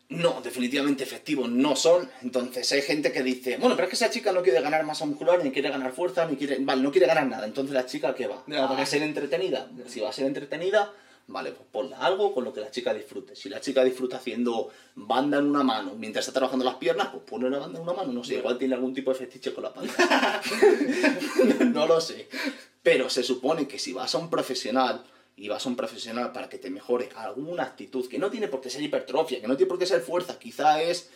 No, definitivamente efectivos no son. Entonces hay gente que dice, bueno, pero es que esa chica no quiere ganar masa muscular, ni quiere ganar fuerza, ni quiere, vale, no quiere ganar nada. Entonces la chica, ¿qué va? ¿Va a ser entretenida? Si va a ser entretenida, vale, pues ponla algo con lo que la chica disfrute. Si la chica disfruta haciendo banda en una mano mientras está trabajando las piernas, pues pone la banda en una mano. No sé, igual tiene algún tipo de fetiche con la banda. No lo sé. Pero se supone que si vas a un profesional y vas a un profesional para que te mejore alguna actitud, que no tiene por qué ser hipertrofia, que no tiene por qué ser fuerza, quizá es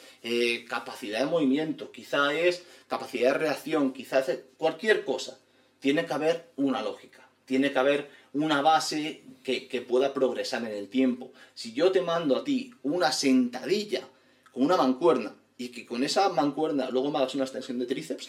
capacidad de movimiento, quizá es capacidad de reacción, quizá es cualquier cosa. Tiene que haber una lógica, tiene que haber una base que pueda progresar en el tiempo. Si yo te mando a ti una sentadilla con una mancuerna y que con esa mancuerna luego me hagas una extensión de tríceps,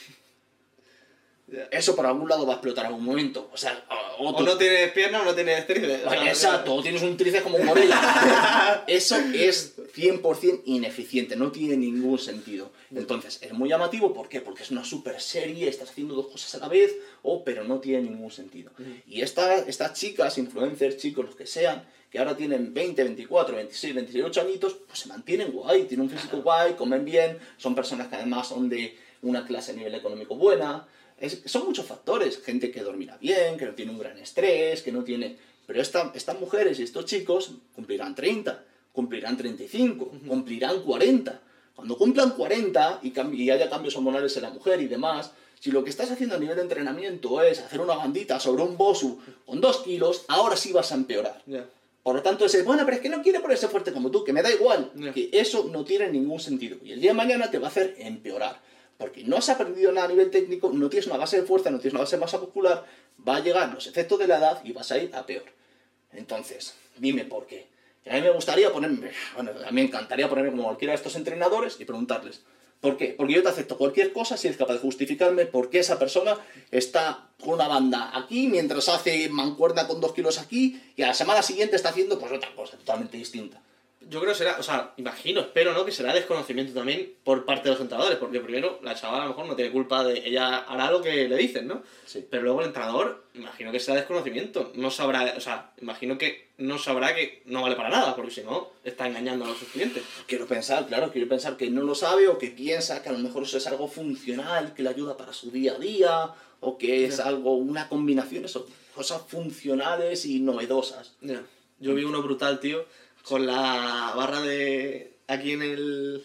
eso por algún lado va a explotar en algún momento. O sea, o no tienes pierna o no tienes tríceps. Bueno, exacto, o tienes un tríceps como un gorila. Eso es 100% ineficiente, no tiene ningún sentido. Entonces, es muy llamativo, ¿por qué? Porque es una super serie, estás haciendo dos cosas a la vez, pero no tiene ningún sentido. Y estas chicas, influencers, chicos, los que sean, que ahora tienen 20, 24, 26, 28 añitos, pues se mantienen guay, tienen un físico guay, comen bien, son personas que además son de una clase a nivel económico buena. Son muchos factores, gente que dormirá bien, que no tiene un gran estrés, que no tiene... Pero estas mujeres y estos chicos cumplirán 30, cumplirán 35, cumplirán 40. Cuando cumplan 40 y haya cambios hormonales en la mujer y demás, si lo que estás haciendo a nivel de entrenamiento es hacer una bandita sobre un bosu con 2 kilos, ahora sí vas a empeorar. Yeah. Por lo tanto, ese, bueno, pero es que no quiere ponerse fuerte como tú, que me da igual, que eso no tiene ningún sentido. Y el día de mañana te va a hacer empeorar. Porque no has aprendido nada a nivel técnico, no tienes una base de fuerza, no tienes una base de masa muscular, va a llegar los efectos de la edad y vas a ir a peor. Entonces, dime por qué. A mí me gustaría ponerme, bueno, a mí me encantaría ponerme como cualquiera de estos entrenadores y preguntarles, ¿por qué? Porque yo te acepto cualquier cosa si eres capaz de justificarme por qué esa persona está con una banda aquí, mientras hace mancuerna con 2 kilos aquí, y a la semana siguiente está haciendo pues otra cosa totalmente distinta. Yo creo que será, o sea, imagino, espero, ¿no? Que será desconocimiento también por parte de los entrenadores, porque primero la chavala a lo mejor no tiene culpa de ella, hará lo que le dicen, ¿no? Sí. Pero luego el entrenador, imagino que será desconocimiento, no sabrá, o sea, imagino que no sabrá que no vale para nada, porque si no, está engañando a sus clientes. Quiero pensar, claro, quiero pensar que no lo sabe o que piensa que a lo mejor eso es algo funcional, que le ayuda para su día a día, o que es algo, una combinación, eso, cosas funcionales y novedosas. Yeah. Yo vi uno brutal, tío, con la barra de aquí en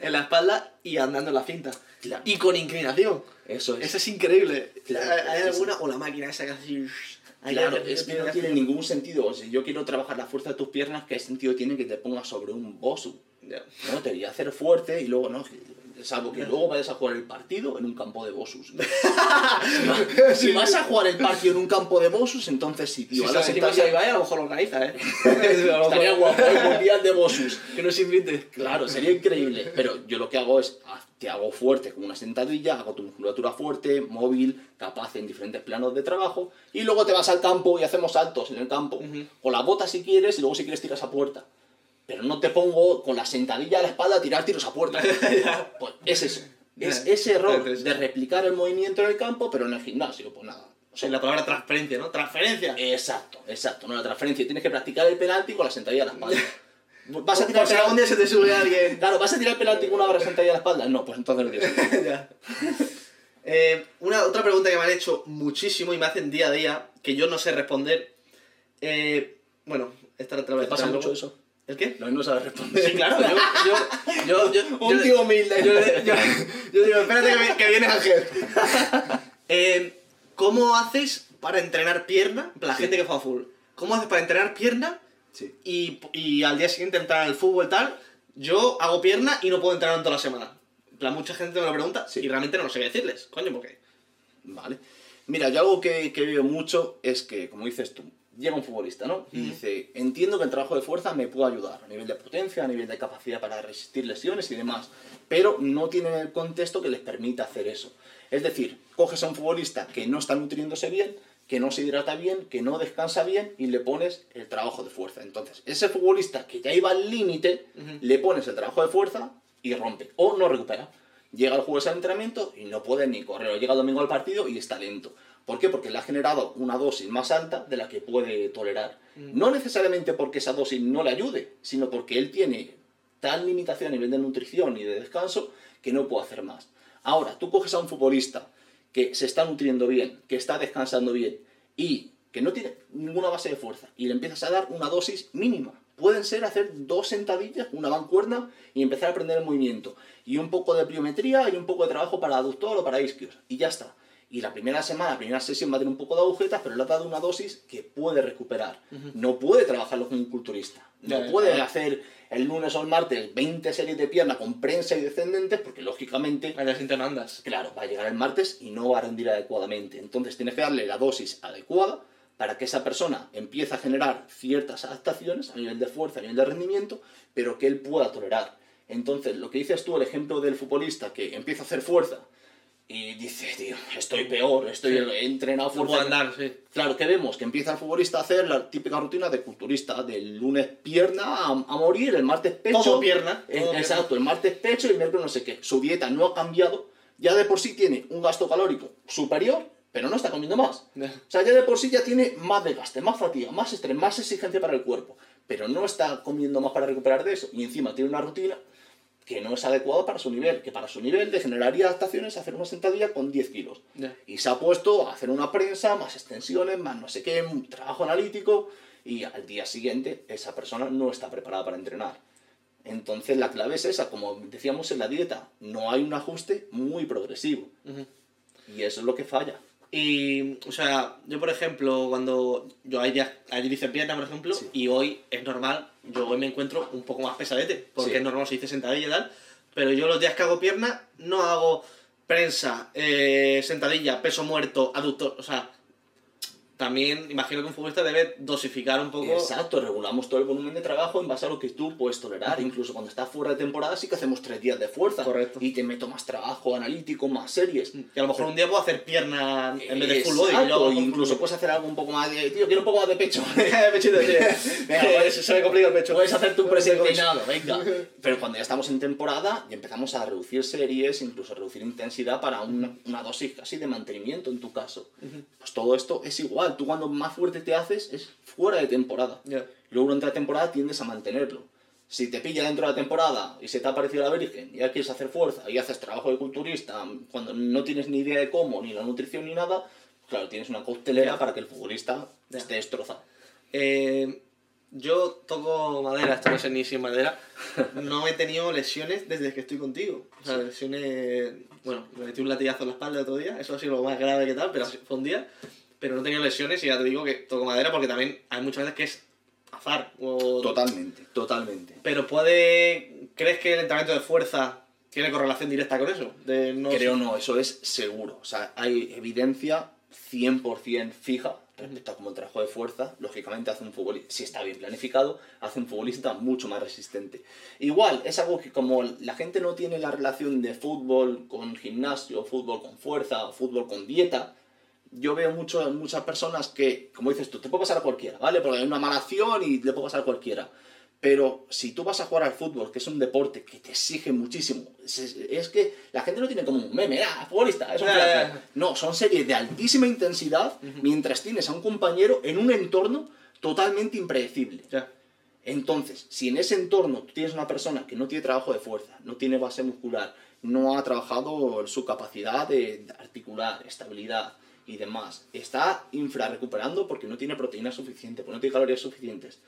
la espalda y andando en la cinta. Claro. Y con inclinación. Eso es. Eso es increíble. Claro, hay alguna... O la máquina esa que hace... Claro, es que no tiene ningún sentido. O sea, yo quiero trabajar la fuerza de tus piernas, ¿qué sentido tiene que te pongas sobre un bosu? No, te voy a hacer fuerte y luego no... Salvo que luego vayas a jugar el partido en un campo de bosus. Si vas a jugar el partido en un campo de bosus, entonces sí, tío. Si vas a Ibai, a lo mejor lo organiza, ¿eh? Estaría guapo el mundial de bosus. Que nos invite. Claro, sería increíble. Pero yo lo que hago es, te hago fuerte con una sentadilla, hago tu musculatura fuerte, móvil, capaz en diferentes planos de trabajo, y luego te vas al campo y hacemos saltos en el campo. Con las botas si quieres, y luego si quieres tiras a puerta. Pero no te pongo con la sentadilla a la espalda a tirar tiros a puerta. Pues es eso. Es ese error de replicar el movimiento en el campo, pero en el gimnasio, pues nada. O sea, la palabra transferencia, ¿no? Transferencia. Exacto, exacto. No, la transferencia. Tienes que practicar el penalti con la sentadilla a la espalda. ¿Vas a tirar el penalti? Algún día se te sube alguien. Claro, ¿vas a tirar el penalti con una barra sentadilla a la espalda? No, pues entonces no tienes. Otra pregunta que me han hecho muchísimo y me hacen día a día, que yo no sé responder. Bueno, esta otra vez. ¿Te pasa mucho eso? ¿El qué? No sabes responder. Sí, claro. Yo un tío humilde. Yo digo, espérate que viene Ángel. ¿Cómo haces para entrenar pierna? La gente que juega fútbol. ¿Cómo haces para entrenar pierna? Sí. Y al día siguiente entrar al fútbol tal. Yo hago pierna y no puedo entrenar en toda la semana. Mucha gente me lo pregunta y realmente no lo sé qué decirles. Coño, ¿por qué? Vale. Mira, yo algo que veo mucho es que, como dices tú, llega un futbolista, ¿no? Y dice, entiendo que el trabajo de fuerza me puede ayudar a nivel de potencia, a nivel de capacidad para resistir lesiones y demás, pero no tiene el contexto que les permita hacer eso. Es decir, coges a un futbolista que no está nutriéndose bien, que no se hidrata bien, que no descansa bien y le pones el trabajo de fuerza. Entonces, ese futbolista que ya iba al límite, le pones el trabajo de fuerza y rompe o no recupera. Llega el jueves al entrenamiento y no puede ni correr, o llega el domingo al partido y está lento. ¿Por qué? Porque le ha generado una dosis más alta de la que puede tolerar. No necesariamente porque esa dosis no le ayude, sino porque él tiene tal limitación a nivel de nutrición y de descanso que no puede hacer más. Ahora, tú coges a un futbolista que se está nutriendo bien, que está descansando bien y que no tiene ninguna base de fuerza y le empiezas a dar una dosis mínima. Pueden ser hacer 2 sentadillas, una mancuerna y empezar a aprender el movimiento. Y un poco de pliometría y un poco de trabajo para aductor o para isquios. Y ya está. Y la primera semana, la primera sesión va a tener un poco de agujetas, pero le ha dado una dosis que puede recuperar. No puede trabajarlo con un culturista. No puede hacer el lunes o el martes 20 series de pierna con prensa y descendentes, porque lógicamente... En la siguiente no andas. Claro, va a llegar el martes y no va a rendir adecuadamente. Entonces tienes que darle la dosis adecuada para que esa persona empiece a generar ciertas adaptaciones a nivel de fuerza, a nivel de rendimiento, pero que él pueda tolerar. Entonces, lo que dices tú, el ejemplo del futbolista que empieza a hacer fuerza y dice, tío, estoy peor, he entrenado fuerza. No puedo andar, sí. Claro, ¿qué vemos? Que empieza el futbolista a hacer la típica rutina de culturista, del lunes pierna a morir, el martes pecho. Todo pierna. Exacto, el martes pecho y el miércoles no sé qué. Su dieta no ha cambiado, ya de por sí tiene un gasto calórico superior, pero no está comiendo más. O sea, ya de por sí ya tiene más desgaste, más fatiga, más estrés, más exigencia para el cuerpo, pero no está comiendo más para recuperar de eso. Y encima tiene una rutina que no es adecuada para su nivel, que para su nivel le generaría adaptaciones a hacer una sentadilla con 10 kilos. Y se ha puesto a hacer una prensa, más extensiones, más no sé qué, un trabajo analítico, y al día siguiente esa persona no está preparada para entrenar. Entonces la clave es esa, como decíamos en la dieta, no hay un ajuste muy progresivo. Y eso es lo que falla. Y, o sea, yo por ejemplo, cuando yo ayer hice pierna, por ejemplo, y hoy es normal, yo hoy me encuentro un poco más pesadete, porque es normal si hice sentadilla y tal, pero yo los días que hago pierna no hago prensa, sentadilla, peso muerto, aductor, o sea, también imagino que un futbolista debe dosificar un poco. Exacto, regulamos todo el volumen de trabajo en base a lo que tú puedes tolerar. Incluso cuando estás fuera de temporada sí que hacemos 3 días de fuerza. Correcto. Y te meto más trabajo analítico, más series. Y a lo mejor un día puedo hacer pierna en vez de full body. Exacto, incluso puedes hacer algo un poco más de... Tío, quiero un poco más de pecho. Pechito, tío. Venga, pues, se me complica el pecho. Puedes hacer tu press inclinado, venga. Pero cuando ya estamos en temporada y empezamos a reducir series, incluso a reducir intensidad para una dosis casi de mantenimiento en tu caso. Pues todo esto es igual. Tú cuando más fuerte te haces es fuera de temporada. Luego durante la temporada tiendes a mantenerlo. Si te pilla dentro de la temporada y se te ha parecido la virgen y ya quieres hacer fuerza y haces trabajo de culturista cuando no tienes ni idea de cómo, ni la nutrición ni nada, pues claro, tienes una coctelera para que el futbolista esté destrozado. Yo toco madera, esto no sé ni si es madera. No he tenido lesiones desde que estoy contigo. O sea, lesiones... Bueno, me metí un latigazo en la espalda el otro día, eso ha sido lo más grave que tal, pero fue un día... Pero no he tenido lesiones y ya te digo que toco madera porque también hay muchas veces que es azar. O... Totalmente. Pero puede... ¿Crees que el entrenamiento de fuerza tiene correlación directa con eso? No, eso es seguro. O sea, hay evidencia 100% fija respecto a cómo el trabajo de fuerza, lógicamente, hace un futbolista, si está bien planificado, hace un futbolista mucho más resistente. Igual, es algo que como la gente no tiene la relación de fútbol con gimnasio, fútbol con fuerza, fútbol con dieta... Yo veo muchas personas que, como dices tú, te puede pasar a cualquiera, ¿vale? Porque hay una mala acción y le puede pasar a cualquiera. Pero si tú vas a jugar al fútbol, que es un deporte que te exige muchísimo, es que la gente no tiene como un meme, futbolista, es un placer. No, son series de altísima intensidad mientras tienes a un compañero en un entorno totalmente impredecible. Entonces, si en ese entorno tú tienes una persona que no tiene trabajo de fuerza, no tiene base muscular, no ha trabajado su capacidad de articular, estabilidad... y demás, está infrarrecuperando porque no tiene proteína suficiente, porque no tiene calorías suficientes,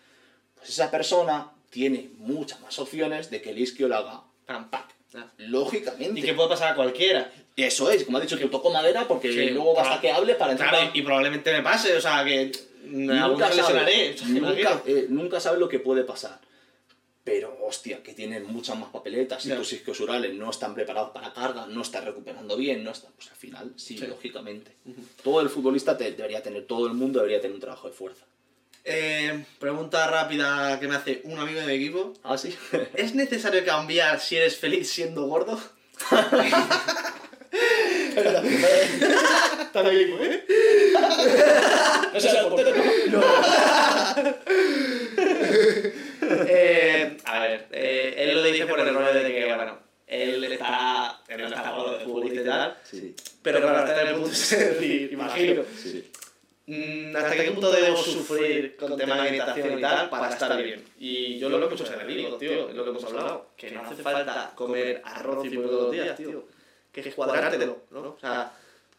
pues esa persona tiene muchas más opciones de que el isquio lo haga pam, pac. Lógicamente. Y que puede pasar a cualquiera. Eso es, como has dicho, que toco madera porque luego basta que hable para entrar. Claro, y probablemente me pase, o sea, que nunca sabes lo que puede pasar. Pero, hostia, que tienen muchas más papeletas y tus isquiosurales no están preparados para carga, no están recuperando bien, no están... Pues al final, sí, lógicamente. Todo el futbolista debería tener, todo el mundo debería tener un trabajo de fuerza. Pregunta rápida que me hace un amigo de mi equipo. ¿Ah, sí? ¿Es necesario cambiar si eres feliz siendo gordo? ¿Estás aquí, ¿eh? No seas el portero, ¿no? A ver, él lo dice por el rollo de que, bueno, él está gordo de futbolista y tal, pero claro, está en el punto de decir, imagino, ¿hasta qué punto debo sufrir con temas de alimentación y tal para estar bien? Y yo lo que he hecho en el vídeo, tío, es lo que hemos hablado, que no hace falta comer arroz y pollo todos los días, tío, que es cuadrártelo, ¿no? O sea,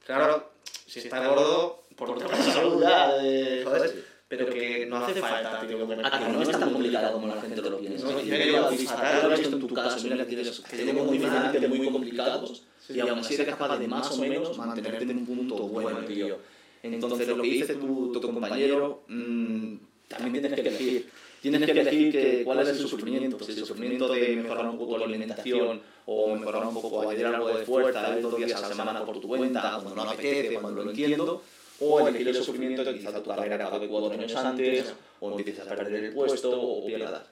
claro, si estás gordo, por otra salud ya, joder... Pero que no hace falta, tío, que no es tan complicado como la gente lo piensa. Yo he llegado a disparar, lo he visto en tu caso, mira que tienes movimientos muy complicados y aún así eres capaz de más o menos mantenerte en un punto bueno, tío. Entonces lo que dice tu compañero, también tienes que elegir. Tienes que elegir cuál es el sufrimiento. Si el sufrimiento de mejorar un poco la alimentación o mejorar un poco, ayer algo de fuerza, 2 días a la semana por tu cuenta, cuando no apetece, cuando lo entiendo, o elegir el sufrimiento que quizás tu carrera acabe 4 años antes, o empiezas a perder el puesto, o pierdas.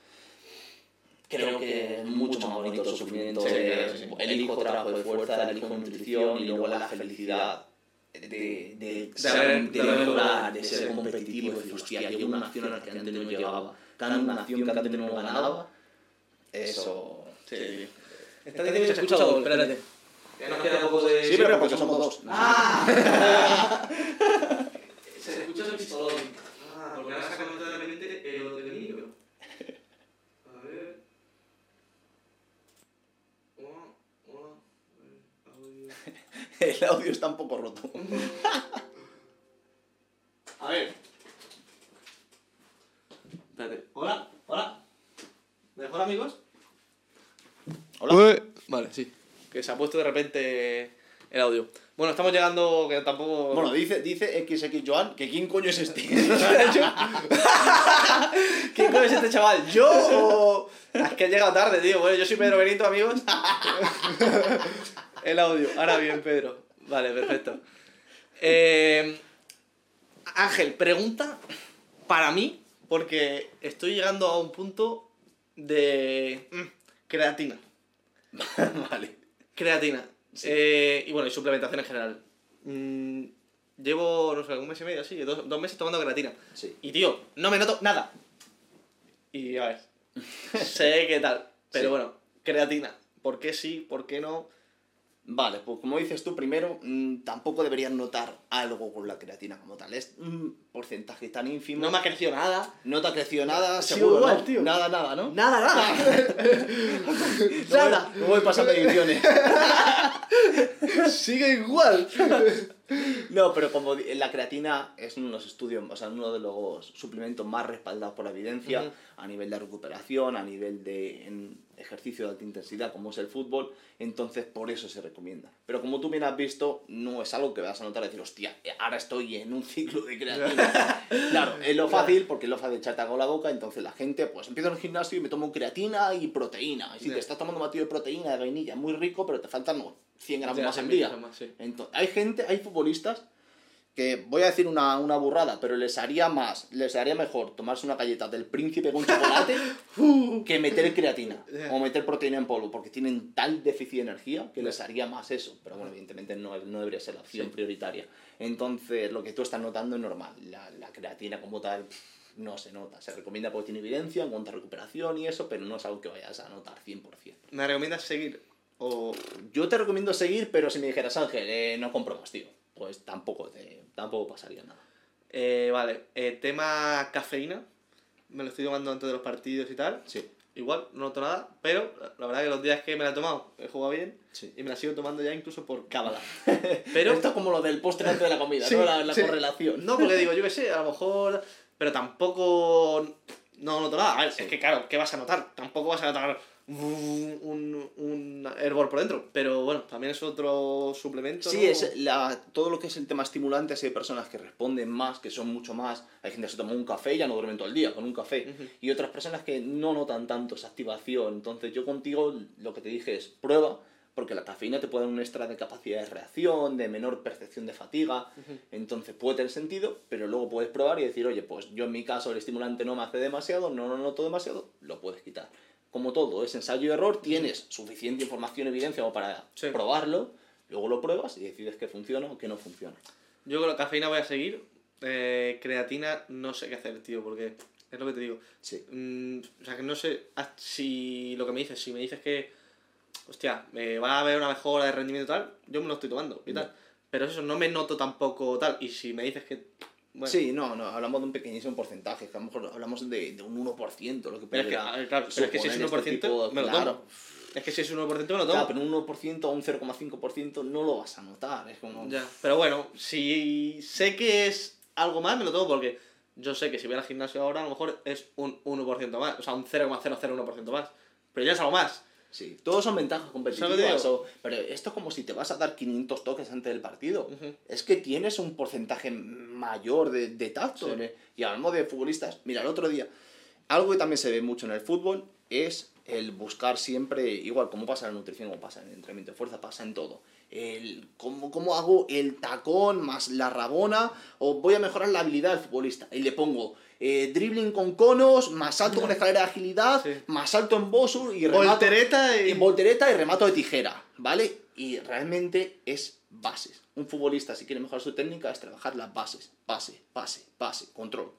Creo que es mucho más bonito el sufrimiento. Elijo trabajo de fuerza, elijo nutrición y luego la felicidad de mejorar, de ser competitivo, de decir, hostia, llevo una acción a la que antes no llevaba, gano una acción que antes no ganaba. Eso. Sí. Está diciendo que escuchado, espérate. Ya nos queda poco de... Sí, pero porque somos 2. ¡Ah! Se escucha el pistolón. Ah, porque ahora saca nota de repente el otro niño. A ver... El audio está un poco roto. A ver... Espérate. Hola. ¿Mejor, amigos? Hola. Vale, sí. Que se ha puesto de repente el audio. Bueno, estamos llegando, que tampoco... Bueno, dice XX Joan, que ¿quién coño es este? ¿Quién coño es este chaval? ¿Yo o...? Es que he llegado tarde, tío. Bueno, yo soy Pedro Benito, amigos. El audio. Ahora bien, Pedro. Vale, perfecto. Ángel, pregunta para mí, porque estoy llegando a un punto de... creatina. Vale. Creatina. Sí. Y bueno, y suplementación en general. Llevo, no sé, 1 mes y medio, así, 2 meses tomando creatina. Sí. Y tío, no me noto nada. Y a ver, sé qué tal. Pero bueno, creatina. ¿Por qué sí? ¿Por qué no? Vale, pues como dices tú, primero, tampoco deberías notar algo con la creatina como tal. Es un porcentaje tan ínfimo. No me ha crecido nada. No te ha crecido nada, sí, seguro. Igual, ¿no? Tío. Nada, ¿no? Nada. Nada. No voy pasando ediciones. Sigue igual. No, pero como la creatina es uno de los estudios, o sea, uno de los suplementos más respaldados por la evidencia, a nivel de recuperación, a nivel de ejercicio de alta intensidad, como es el fútbol, entonces por eso se recomienda. Pero como tú bien has visto, no es algo que vas a notar y decir, hostia, ahora estoy en un ciclo de creatina. Claro, es lo fácil, porque es lo fácil echarte algo a la boca, entonces la gente, pues empiezo en el gimnasio y me tomo creatina y proteína. Y si te estás tomando un batido de proteína, de vainilla, muy rico, pero te faltan 100 gramos más en día. Entonces, hay futbolistas que, voy a decir una burrada, pero les haría mejor tomarse una galleta del Príncipe con chocolate que meter creatina o meter proteína en polvo, porque tienen tal déficit de energía que les haría más eso. Pero bueno, evidentemente no debería ser la opción prioritaria. Entonces, lo que tú estás notando es normal. La creatina como tal no se nota. Se recomienda porque tiene evidencia en cuanto a recuperación y eso, pero no es algo que vayas a notar 100%. ¿Me recomiendas seguir? O yo te recomiendo seguir, pero si me dijeras, Ángel, no compro más, tío, pues tampoco pasaría nada. Vale, tema cafeína, me lo estoy tomando antes de los partidos y tal. Sí. Igual, no noto nada, pero la verdad que los días que me la he tomado, he jugado bien y me la sigo tomando ya incluso por cábala. Pero esto es como lo del postre antes de la comida, ¿no? La correlación. No, porque digo, yo qué sé, a lo mejor... Pero tampoco no noto nada. A ver, es que claro, ¿qué vas a notar? Tampoco vas a notar... un hervor por dentro. Pero bueno, también es otro suplemento, sí, ¿no? Todo lo que es el tema estimulante. Hay personas que responden más, que son mucho más. Hay gente que se toma un café y ya no duermen todo el día con un café. Uh-huh. Y otras personas que no notan tanto esa activación. Entonces yo contigo lo que te dije es prueba, porque la cafeína te puede dar un extra de capacidad de reacción, de menor percepción de fatiga. Uh-huh. Entonces puede tener sentido, pero luego puedes probar y decir, oye, pues yo en mi caso el estimulante no me hace demasiado, no lo noto demasiado, lo puedes quitar. Como todo, es ensayo y error, tienes suficiente información, evidencia como para probarlo, luego lo pruebas y decides que funciona o que no funciona. Yo con la cafeína voy a seguir, creatina no sé qué hacer, tío, porque es lo que te digo. Sí. O sea, que no sé si lo que me dices, si me dices que, hostia, va a haber una mejora de rendimiento tal, yo me lo estoy tomando y tal, pero eso no me noto tampoco tal, y si me dices que... Bueno. Sí, no, hablamos de un pequeñísimo porcentaje, que a lo mejor hablamos de un 1%, lo que puede ser. Claro, pero es que si es 1%, este me lo tomo. Claro. Es que si es 1% me lo tomo. Claro, pero un 1% o un 0,5% no lo vas a notar. Es como... Ya. Pero bueno, si sé que es algo más, me lo tomo, porque yo sé que si voy al gimnasio ahora, a lo mejor es un 1% más, o sea, un 0,001% más, pero ya es algo más. Sí, todos son ventajas competitivas, pero esto es como si te vas a dar 500 toques antes del partido. Uh-huh. Es que tienes un porcentaje mayor de tacto. Sí. Y hablamos de futbolistas. Mira, el otro día, algo que también se ve mucho en el fútbol es el buscar siempre, igual como pasa en la nutrición, como pasa en el entrenamiento de fuerza, pasa en todo. ¿Cómo hago el tacón más la rabona? O voy a mejorar la habilidad del futbolista y le pongo... dribbling con conos, más salto con escalera de agilidad, más salto en bosu y remato, voltereta y remato de tijera, ¿vale? Y realmente es bases. Un futbolista, si quiere mejorar su técnica, es trabajar las bases. Pase, pase, pase, control,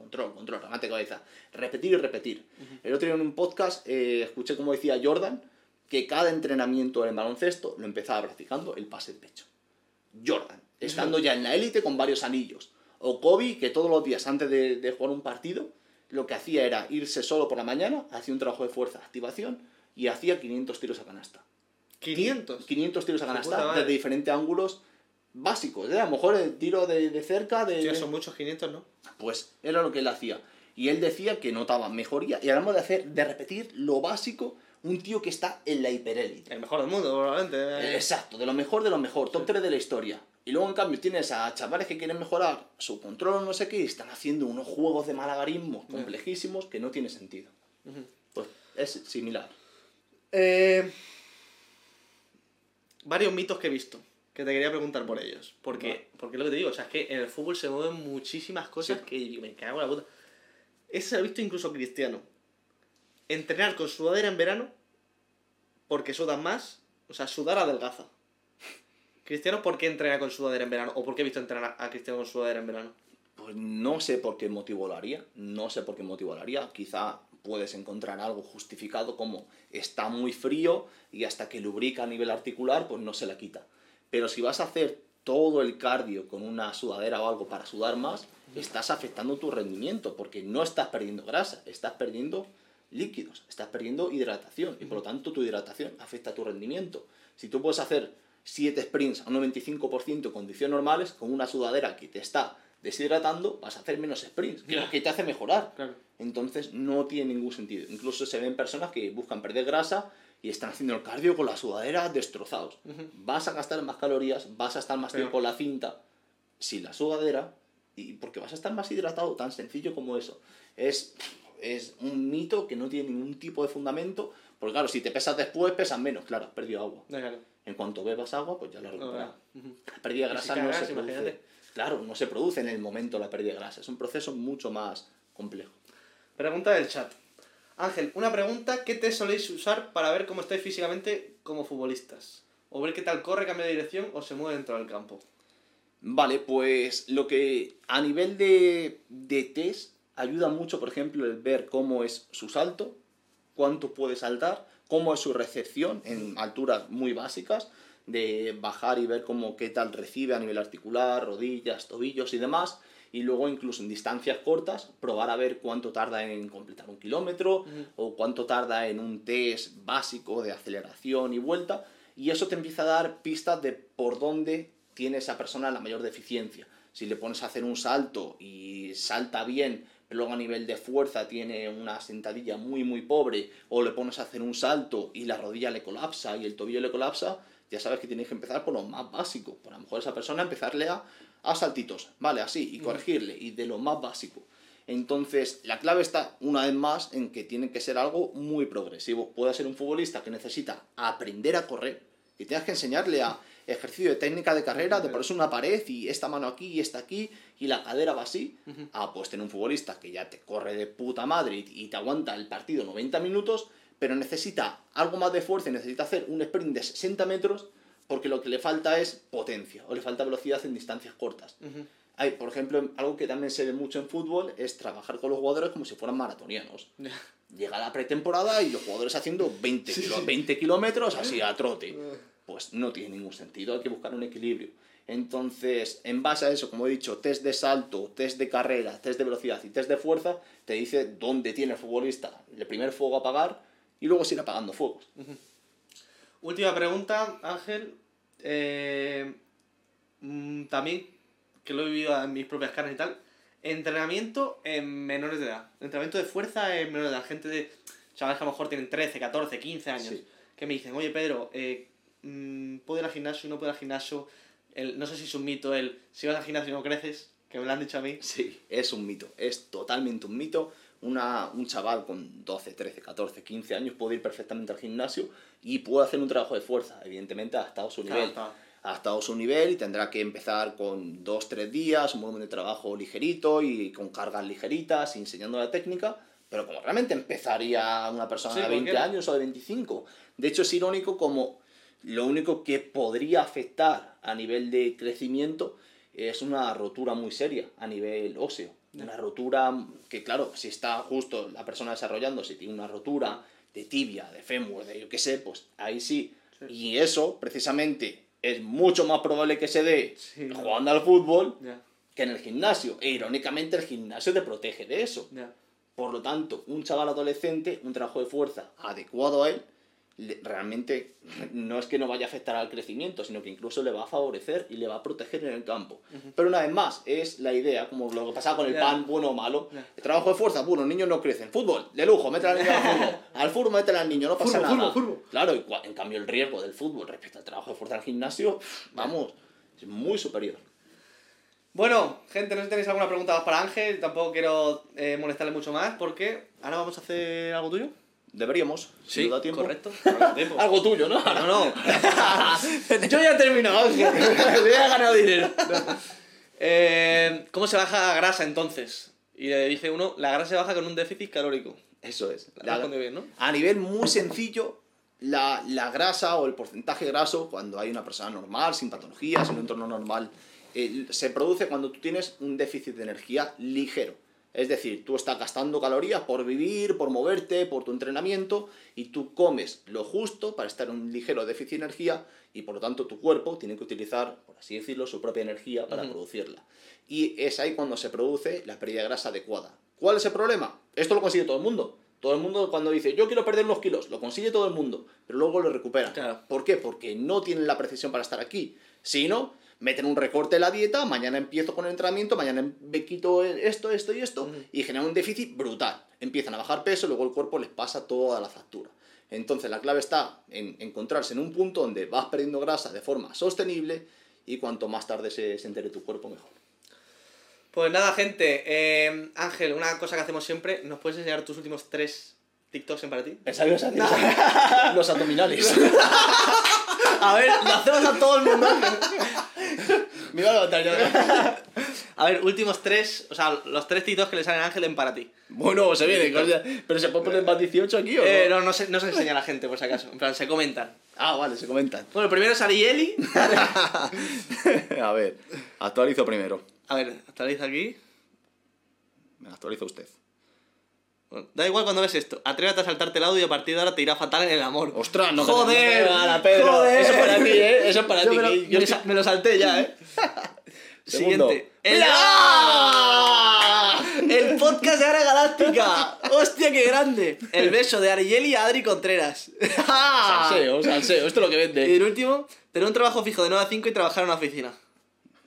remate de cabeza, repetir y repetir. Uh-huh. El otro día en un podcast escuché como decía Jordan que cada entrenamiento en el baloncesto lo empezaba practicando el pase de pecho. Jordan, estando ya en la élite con varios anillos. O Kobe, que todos los días antes de jugar un partido, lo que hacía era irse solo por la mañana, hacía un trabajo de fuerza, activación, y hacía 500 tiros a canasta. ¿500? 500 tiros a canasta desde diferentes ángulos básicos. A lo mejor el tiro de cerca... Tío, son muchos 500, ¿no? Pues era lo que él hacía. Y él decía que notaba mejoría. Y hablamos de repetir lo básico... Un tío que está en la hiperélite. El mejor del mundo, probablemente. Exacto, de lo mejor, top 3 de la historia. Y luego, en cambio, tienes a chavales que quieren mejorar su control o no sé qué, y están haciendo unos juegos de malabarismos complejísimos que no tiene sentido. Uh-huh. Pues es similar. Varios mitos que he visto, que te quería preguntar por ellos. Porque lo que te digo, o sea, es que en el fútbol se mueven muchísimas cosas que me cago en la puta. Ese se ha visto incluso Cristiano. Entrenar con sudadera en verano porque sudan más, o sea, sudar adelgaza. Cristiano, ¿por qué entrena con sudadera en verano? ¿O por qué he visto entrenar a Cristiano con sudadera en verano? Pues no sé por qué motivo lo haría, quizá puedes encontrar algo justificado como está muy frío y hasta que lubrica a nivel articular pues no se la quita. Pero si vas a hacer todo el cardio con una sudadera o algo para sudar más, estás afectando tu rendimiento porque no estás perdiendo grasa, estás perdiendo... líquidos, estás perdiendo hidratación y por lo tanto tu hidratación afecta a tu rendimiento. Si tú puedes hacer 7 sprints a un 95% en condiciones normales, con una sudadera que te está deshidratando vas a hacer menos sprints, que es lo que te hace mejorar. Claro. Entonces no tiene ningún sentido. Incluso se ven personas que buscan perder grasa y están haciendo el cardio con la sudadera destrozados. Uh-huh. Vas a gastar más calorías, vas a estar más tiempo en la cinta sin la sudadera y porque vas a estar más hidratado, tan sencillo como eso. Es un mito que no tiene ningún tipo de fundamento, porque claro, si te pesas después, pesas menos, claro, has perdido agua. Claro. En cuanto bebas agua, pues ya lo has recuperado. La pérdida de grasa no se produce. Imagínate. Claro, no se produce en el momento la pérdida de grasa, es un proceso mucho más complejo. Pregunta del chat. Ángel, una pregunta, ¿qué test soléis usar para ver cómo estáis físicamente como futbolistas? O ver qué tal corre, cambia de dirección o se mueve dentro del campo. Vale, pues lo que a nivel de test... Ayuda mucho, por ejemplo, el ver cómo es su salto, cuánto puede saltar, cómo es su recepción en alturas muy básicas, de bajar y ver cómo qué tal recibe a nivel articular, rodillas, tobillos y demás. Y luego incluso en distancias cortas, probar a ver cuánto tarda en completar 1 kilómetro o cuánto tarda en un test básico de aceleración y vuelta. Y eso te empieza a dar pistas de por dónde tiene esa persona la mayor deficiencia. Si le pones a hacer un salto y salta bien, luego a nivel de fuerza tiene una sentadilla muy muy pobre, o le pones a hacer un salto y la rodilla le colapsa y el tobillo le colapsa, ya sabes que tienes que empezar por lo más básico. Por a lo mejor esa persona empezarle a saltitos, ¿vale? Así, y corregirle, y de lo más básico. Entonces, la clave está, una vez más, en que tiene que ser algo muy progresivo. Puede ser un futbolista que necesita aprender a correr, que tengas que enseñarle a ejercicio de técnica de carrera, de ponerse una pared y esta mano aquí y esta aquí y la cadera va así, a pues tener un futbolista que ya te corre de puta madre y te aguanta el partido 90 minutos, pero necesita algo más de fuerza y necesita hacer un sprint de 60 metros porque lo que le falta es potencia o le falta velocidad en distancias cortas. Hay, por ejemplo, algo que también se ve mucho en fútbol es trabajar con los jugadores como si fueran maratonianos. Llega la pretemporada y los jugadores haciendo 20 kilómetros así a trote. Pues no tiene ningún sentido, hay que buscar un equilibrio. Entonces, en base a eso, como he dicho, test de salto, test de carrera, test de velocidad y test de fuerza, te dice dónde tiene el futbolista el primer fuego a apagar y luego se irá apagando fuegos. Última pregunta, Ángel. También, que lo he vivido en mis propias carnes y tal, entrenamiento en menores de edad, entrenamiento de fuerza en menores de edad, gente de chavales que a lo mejor tienen 13, 14, 15 años, que me dicen, oye Pedro, ¿puedo ir al gimnasio y no puedo ir al gimnasio? No sé si es un mito el, si vas al gimnasio y no creces, que me lo han dicho a mí. Sí, es un mito, es totalmente un mito. Un chaval con 12, 13, 14, 15 años puede ir perfectamente al gimnasio y puede hacer un trabajo de fuerza, evidentemente adaptado a su nivel. Adaptado a su nivel, y tendrá que empezar con 2-3 días, un volumen de trabajo ligerito y con cargas ligeritas, enseñando la técnica, pero como realmente empezaría una persona de 20 años o de 25. De hecho, es irónico como lo único que podría afectar a nivel de crecimiento es una rotura muy seria a nivel óseo. Una rotura que, claro, si está justo la persona desarrollando, si tiene una rotura de tibia, de fémur, de yo qué sé, pues ahí sí. Y eso, precisamente, es mucho más probable que se dé jugando al fútbol que en el gimnasio. E irónicamente el gimnasio te protege de eso. Por lo tanto, un chaval adolescente, un trabajo de fuerza adecuado a él, realmente no es que no vaya a afectar al crecimiento, sino que incluso le va a favorecer y le va a proteger en el campo. Pero una vez más, es la idea, como lo que pasaba con el pan, bueno o malo. El trabajo de fuerza, bueno, los niños no crecen. Fútbol, de lujo, métele al niño al fútbol. Al fútbol métele al niño, no pasa nada. Claro, y en cambio el riesgo del fútbol respecto al trabajo de fuerza al gimnasio, vamos, es muy superior. Bueno, gente, no sé si tenéis alguna pregunta más para Ángel, tampoco quiero molestarle mucho más, porque ahora vamos a hacer algo tuyo. Deberíamos, si nos da tiempo. Correcto. Algo tuyo, ¿no? No. Yo ya he terminado. Ya he ganado dinero. ¿Cómo se baja grasa entonces? Y le dice uno, la grasa se baja con un déficit calórico. Eso es. Bien, ¿no? A nivel muy sencillo, la grasa o el porcentaje graso, cuando hay una persona normal, sin patologías, en un entorno normal, se produce cuando tú tienes un déficit de energía ligero. Es decir, tú estás gastando calorías por vivir, por moverte, por tu entrenamiento, y tú comes lo justo para estar en un ligero déficit de energía, y por lo tanto tu cuerpo tiene que utilizar, por así decirlo, su propia energía para producirla. Y es ahí cuando se produce la pérdida de grasa adecuada. ¿Cuál es el problema? Esto lo consigue todo el mundo. Todo el mundo cuando dice, yo quiero perder unos kilos, lo consigue todo el mundo, pero luego lo recupera. Claro. ¿Por qué? Porque no tienen la precisión para estar aquí, sino meten un recorte en la dieta, mañana empiezo con el entrenamiento, mañana me quito esto, y generan un déficit brutal. Empiezan a bajar peso, luego el cuerpo les pasa toda la factura. Entonces la clave está en encontrarse en un punto donde vas perdiendo grasa de forma sostenible, y cuanto más tarde se entere tu cuerpo, mejor. Pues nada, gente. Ángel, una cosa que hacemos siempre, ¿nos puedes enseñar tus últimos 3 TikToks en para ti? ¿Sabes? Los abdominales. A ver, lo hacemos a todo el mundo. Me iba a levantar yo. A ver, últimos 3, o sea, los 3 TikToks que le salen a Ángel en para ti. Bueno, se viene, pero ¿se puede poner más 18 aquí o no? No se enseña a la gente, por si acaso. En plan, se comentan. Ah, vale, se comentan. Bueno, el primero es Arigeli. A ver, actualizo primero. A ver, actualiza aquí. Me actualiza usted. Bueno, da igual cuando ves esto. Atrévete a saltarte el audio y a partir de ahora te irá fatal en el amor. ¡Ostras, no! ¡Joder! ¡Hala, Pedro! ¡Joder! Eso es para ti, ¿eh? Eso es para ti. Me lo salté ya, ¿eh? Siguiente. El podcast de HORA GALACTIKA. ¡Hostia, qué grande! El beso de Arigeli a Adri Contreras. Salseo, salseo. Esto es lo que vende. Y el último, tener un trabajo fijo de 9 a 5 y trabajar en una oficina.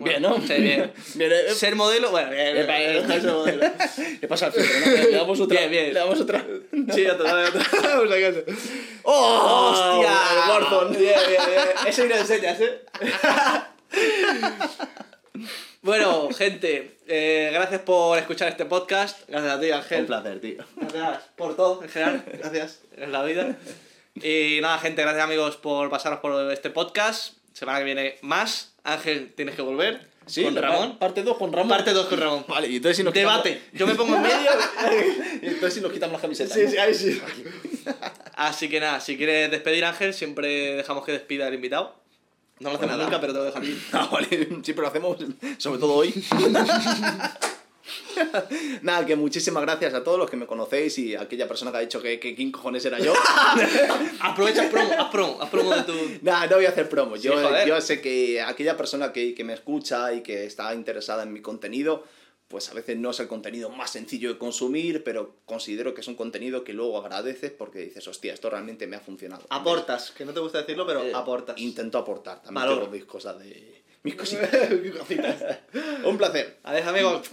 Bien, ¿no? Sí, bien. Bien, ser modelo, bueno, bien, bien, bien, ser modelo. Le pasa al filtro, ¿no? Le damos otra. Bien, bien. Le damos otra. No. Sí, otra. Vamos a casa. ¡Oh! ¡Hostia! Gordon. Bien, bien, bien. Eso no enseñas, ¿eh? Bueno, gente, gracias por escuchar este podcast. Gracias a ti, Ángel. Un placer, tío. Gracias por todo, en general. Gracias. Es la vida. Y nada, gente, gracias, amigos, por pasaros por este podcast. Semana que viene más. Ángel, tienes que volver. Sí, con Ramón. Parte 2 con Ramón. Parte 2 con Ramón. Vale, y entonces si nos debate. Quitamos... Yo me pongo en medio. Y entonces si nos quitamos las camisetas. Sí, sí, ahí sí. Así que nada, si quieres despedir, Ángel, siempre dejamos que despida al invitado. No lo hacemos nunca, pero te lo dejo aquí. Ah, vale. Siempre lo hacemos, sobre todo hoy. Nada, que muchísimas gracias a todos los que me conocéis y a aquella persona que ha dicho que quién cojones era yo. Aprovecha el promo, haz promo de tu... Nada, no voy a hacer promo. Sí, yo sé que aquella persona que me escucha y que está interesada en mi contenido, pues a veces no es el contenido más sencillo de consumir, pero considero que es un contenido que luego agradeces porque dices, hostia, esto realmente me ha funcionado. Aportas, que no te gusta decirlo, pero aportas. Intento aportar, también valor. Tengo mis cosas de... mis cositas. Un placer. Adiós, amigos.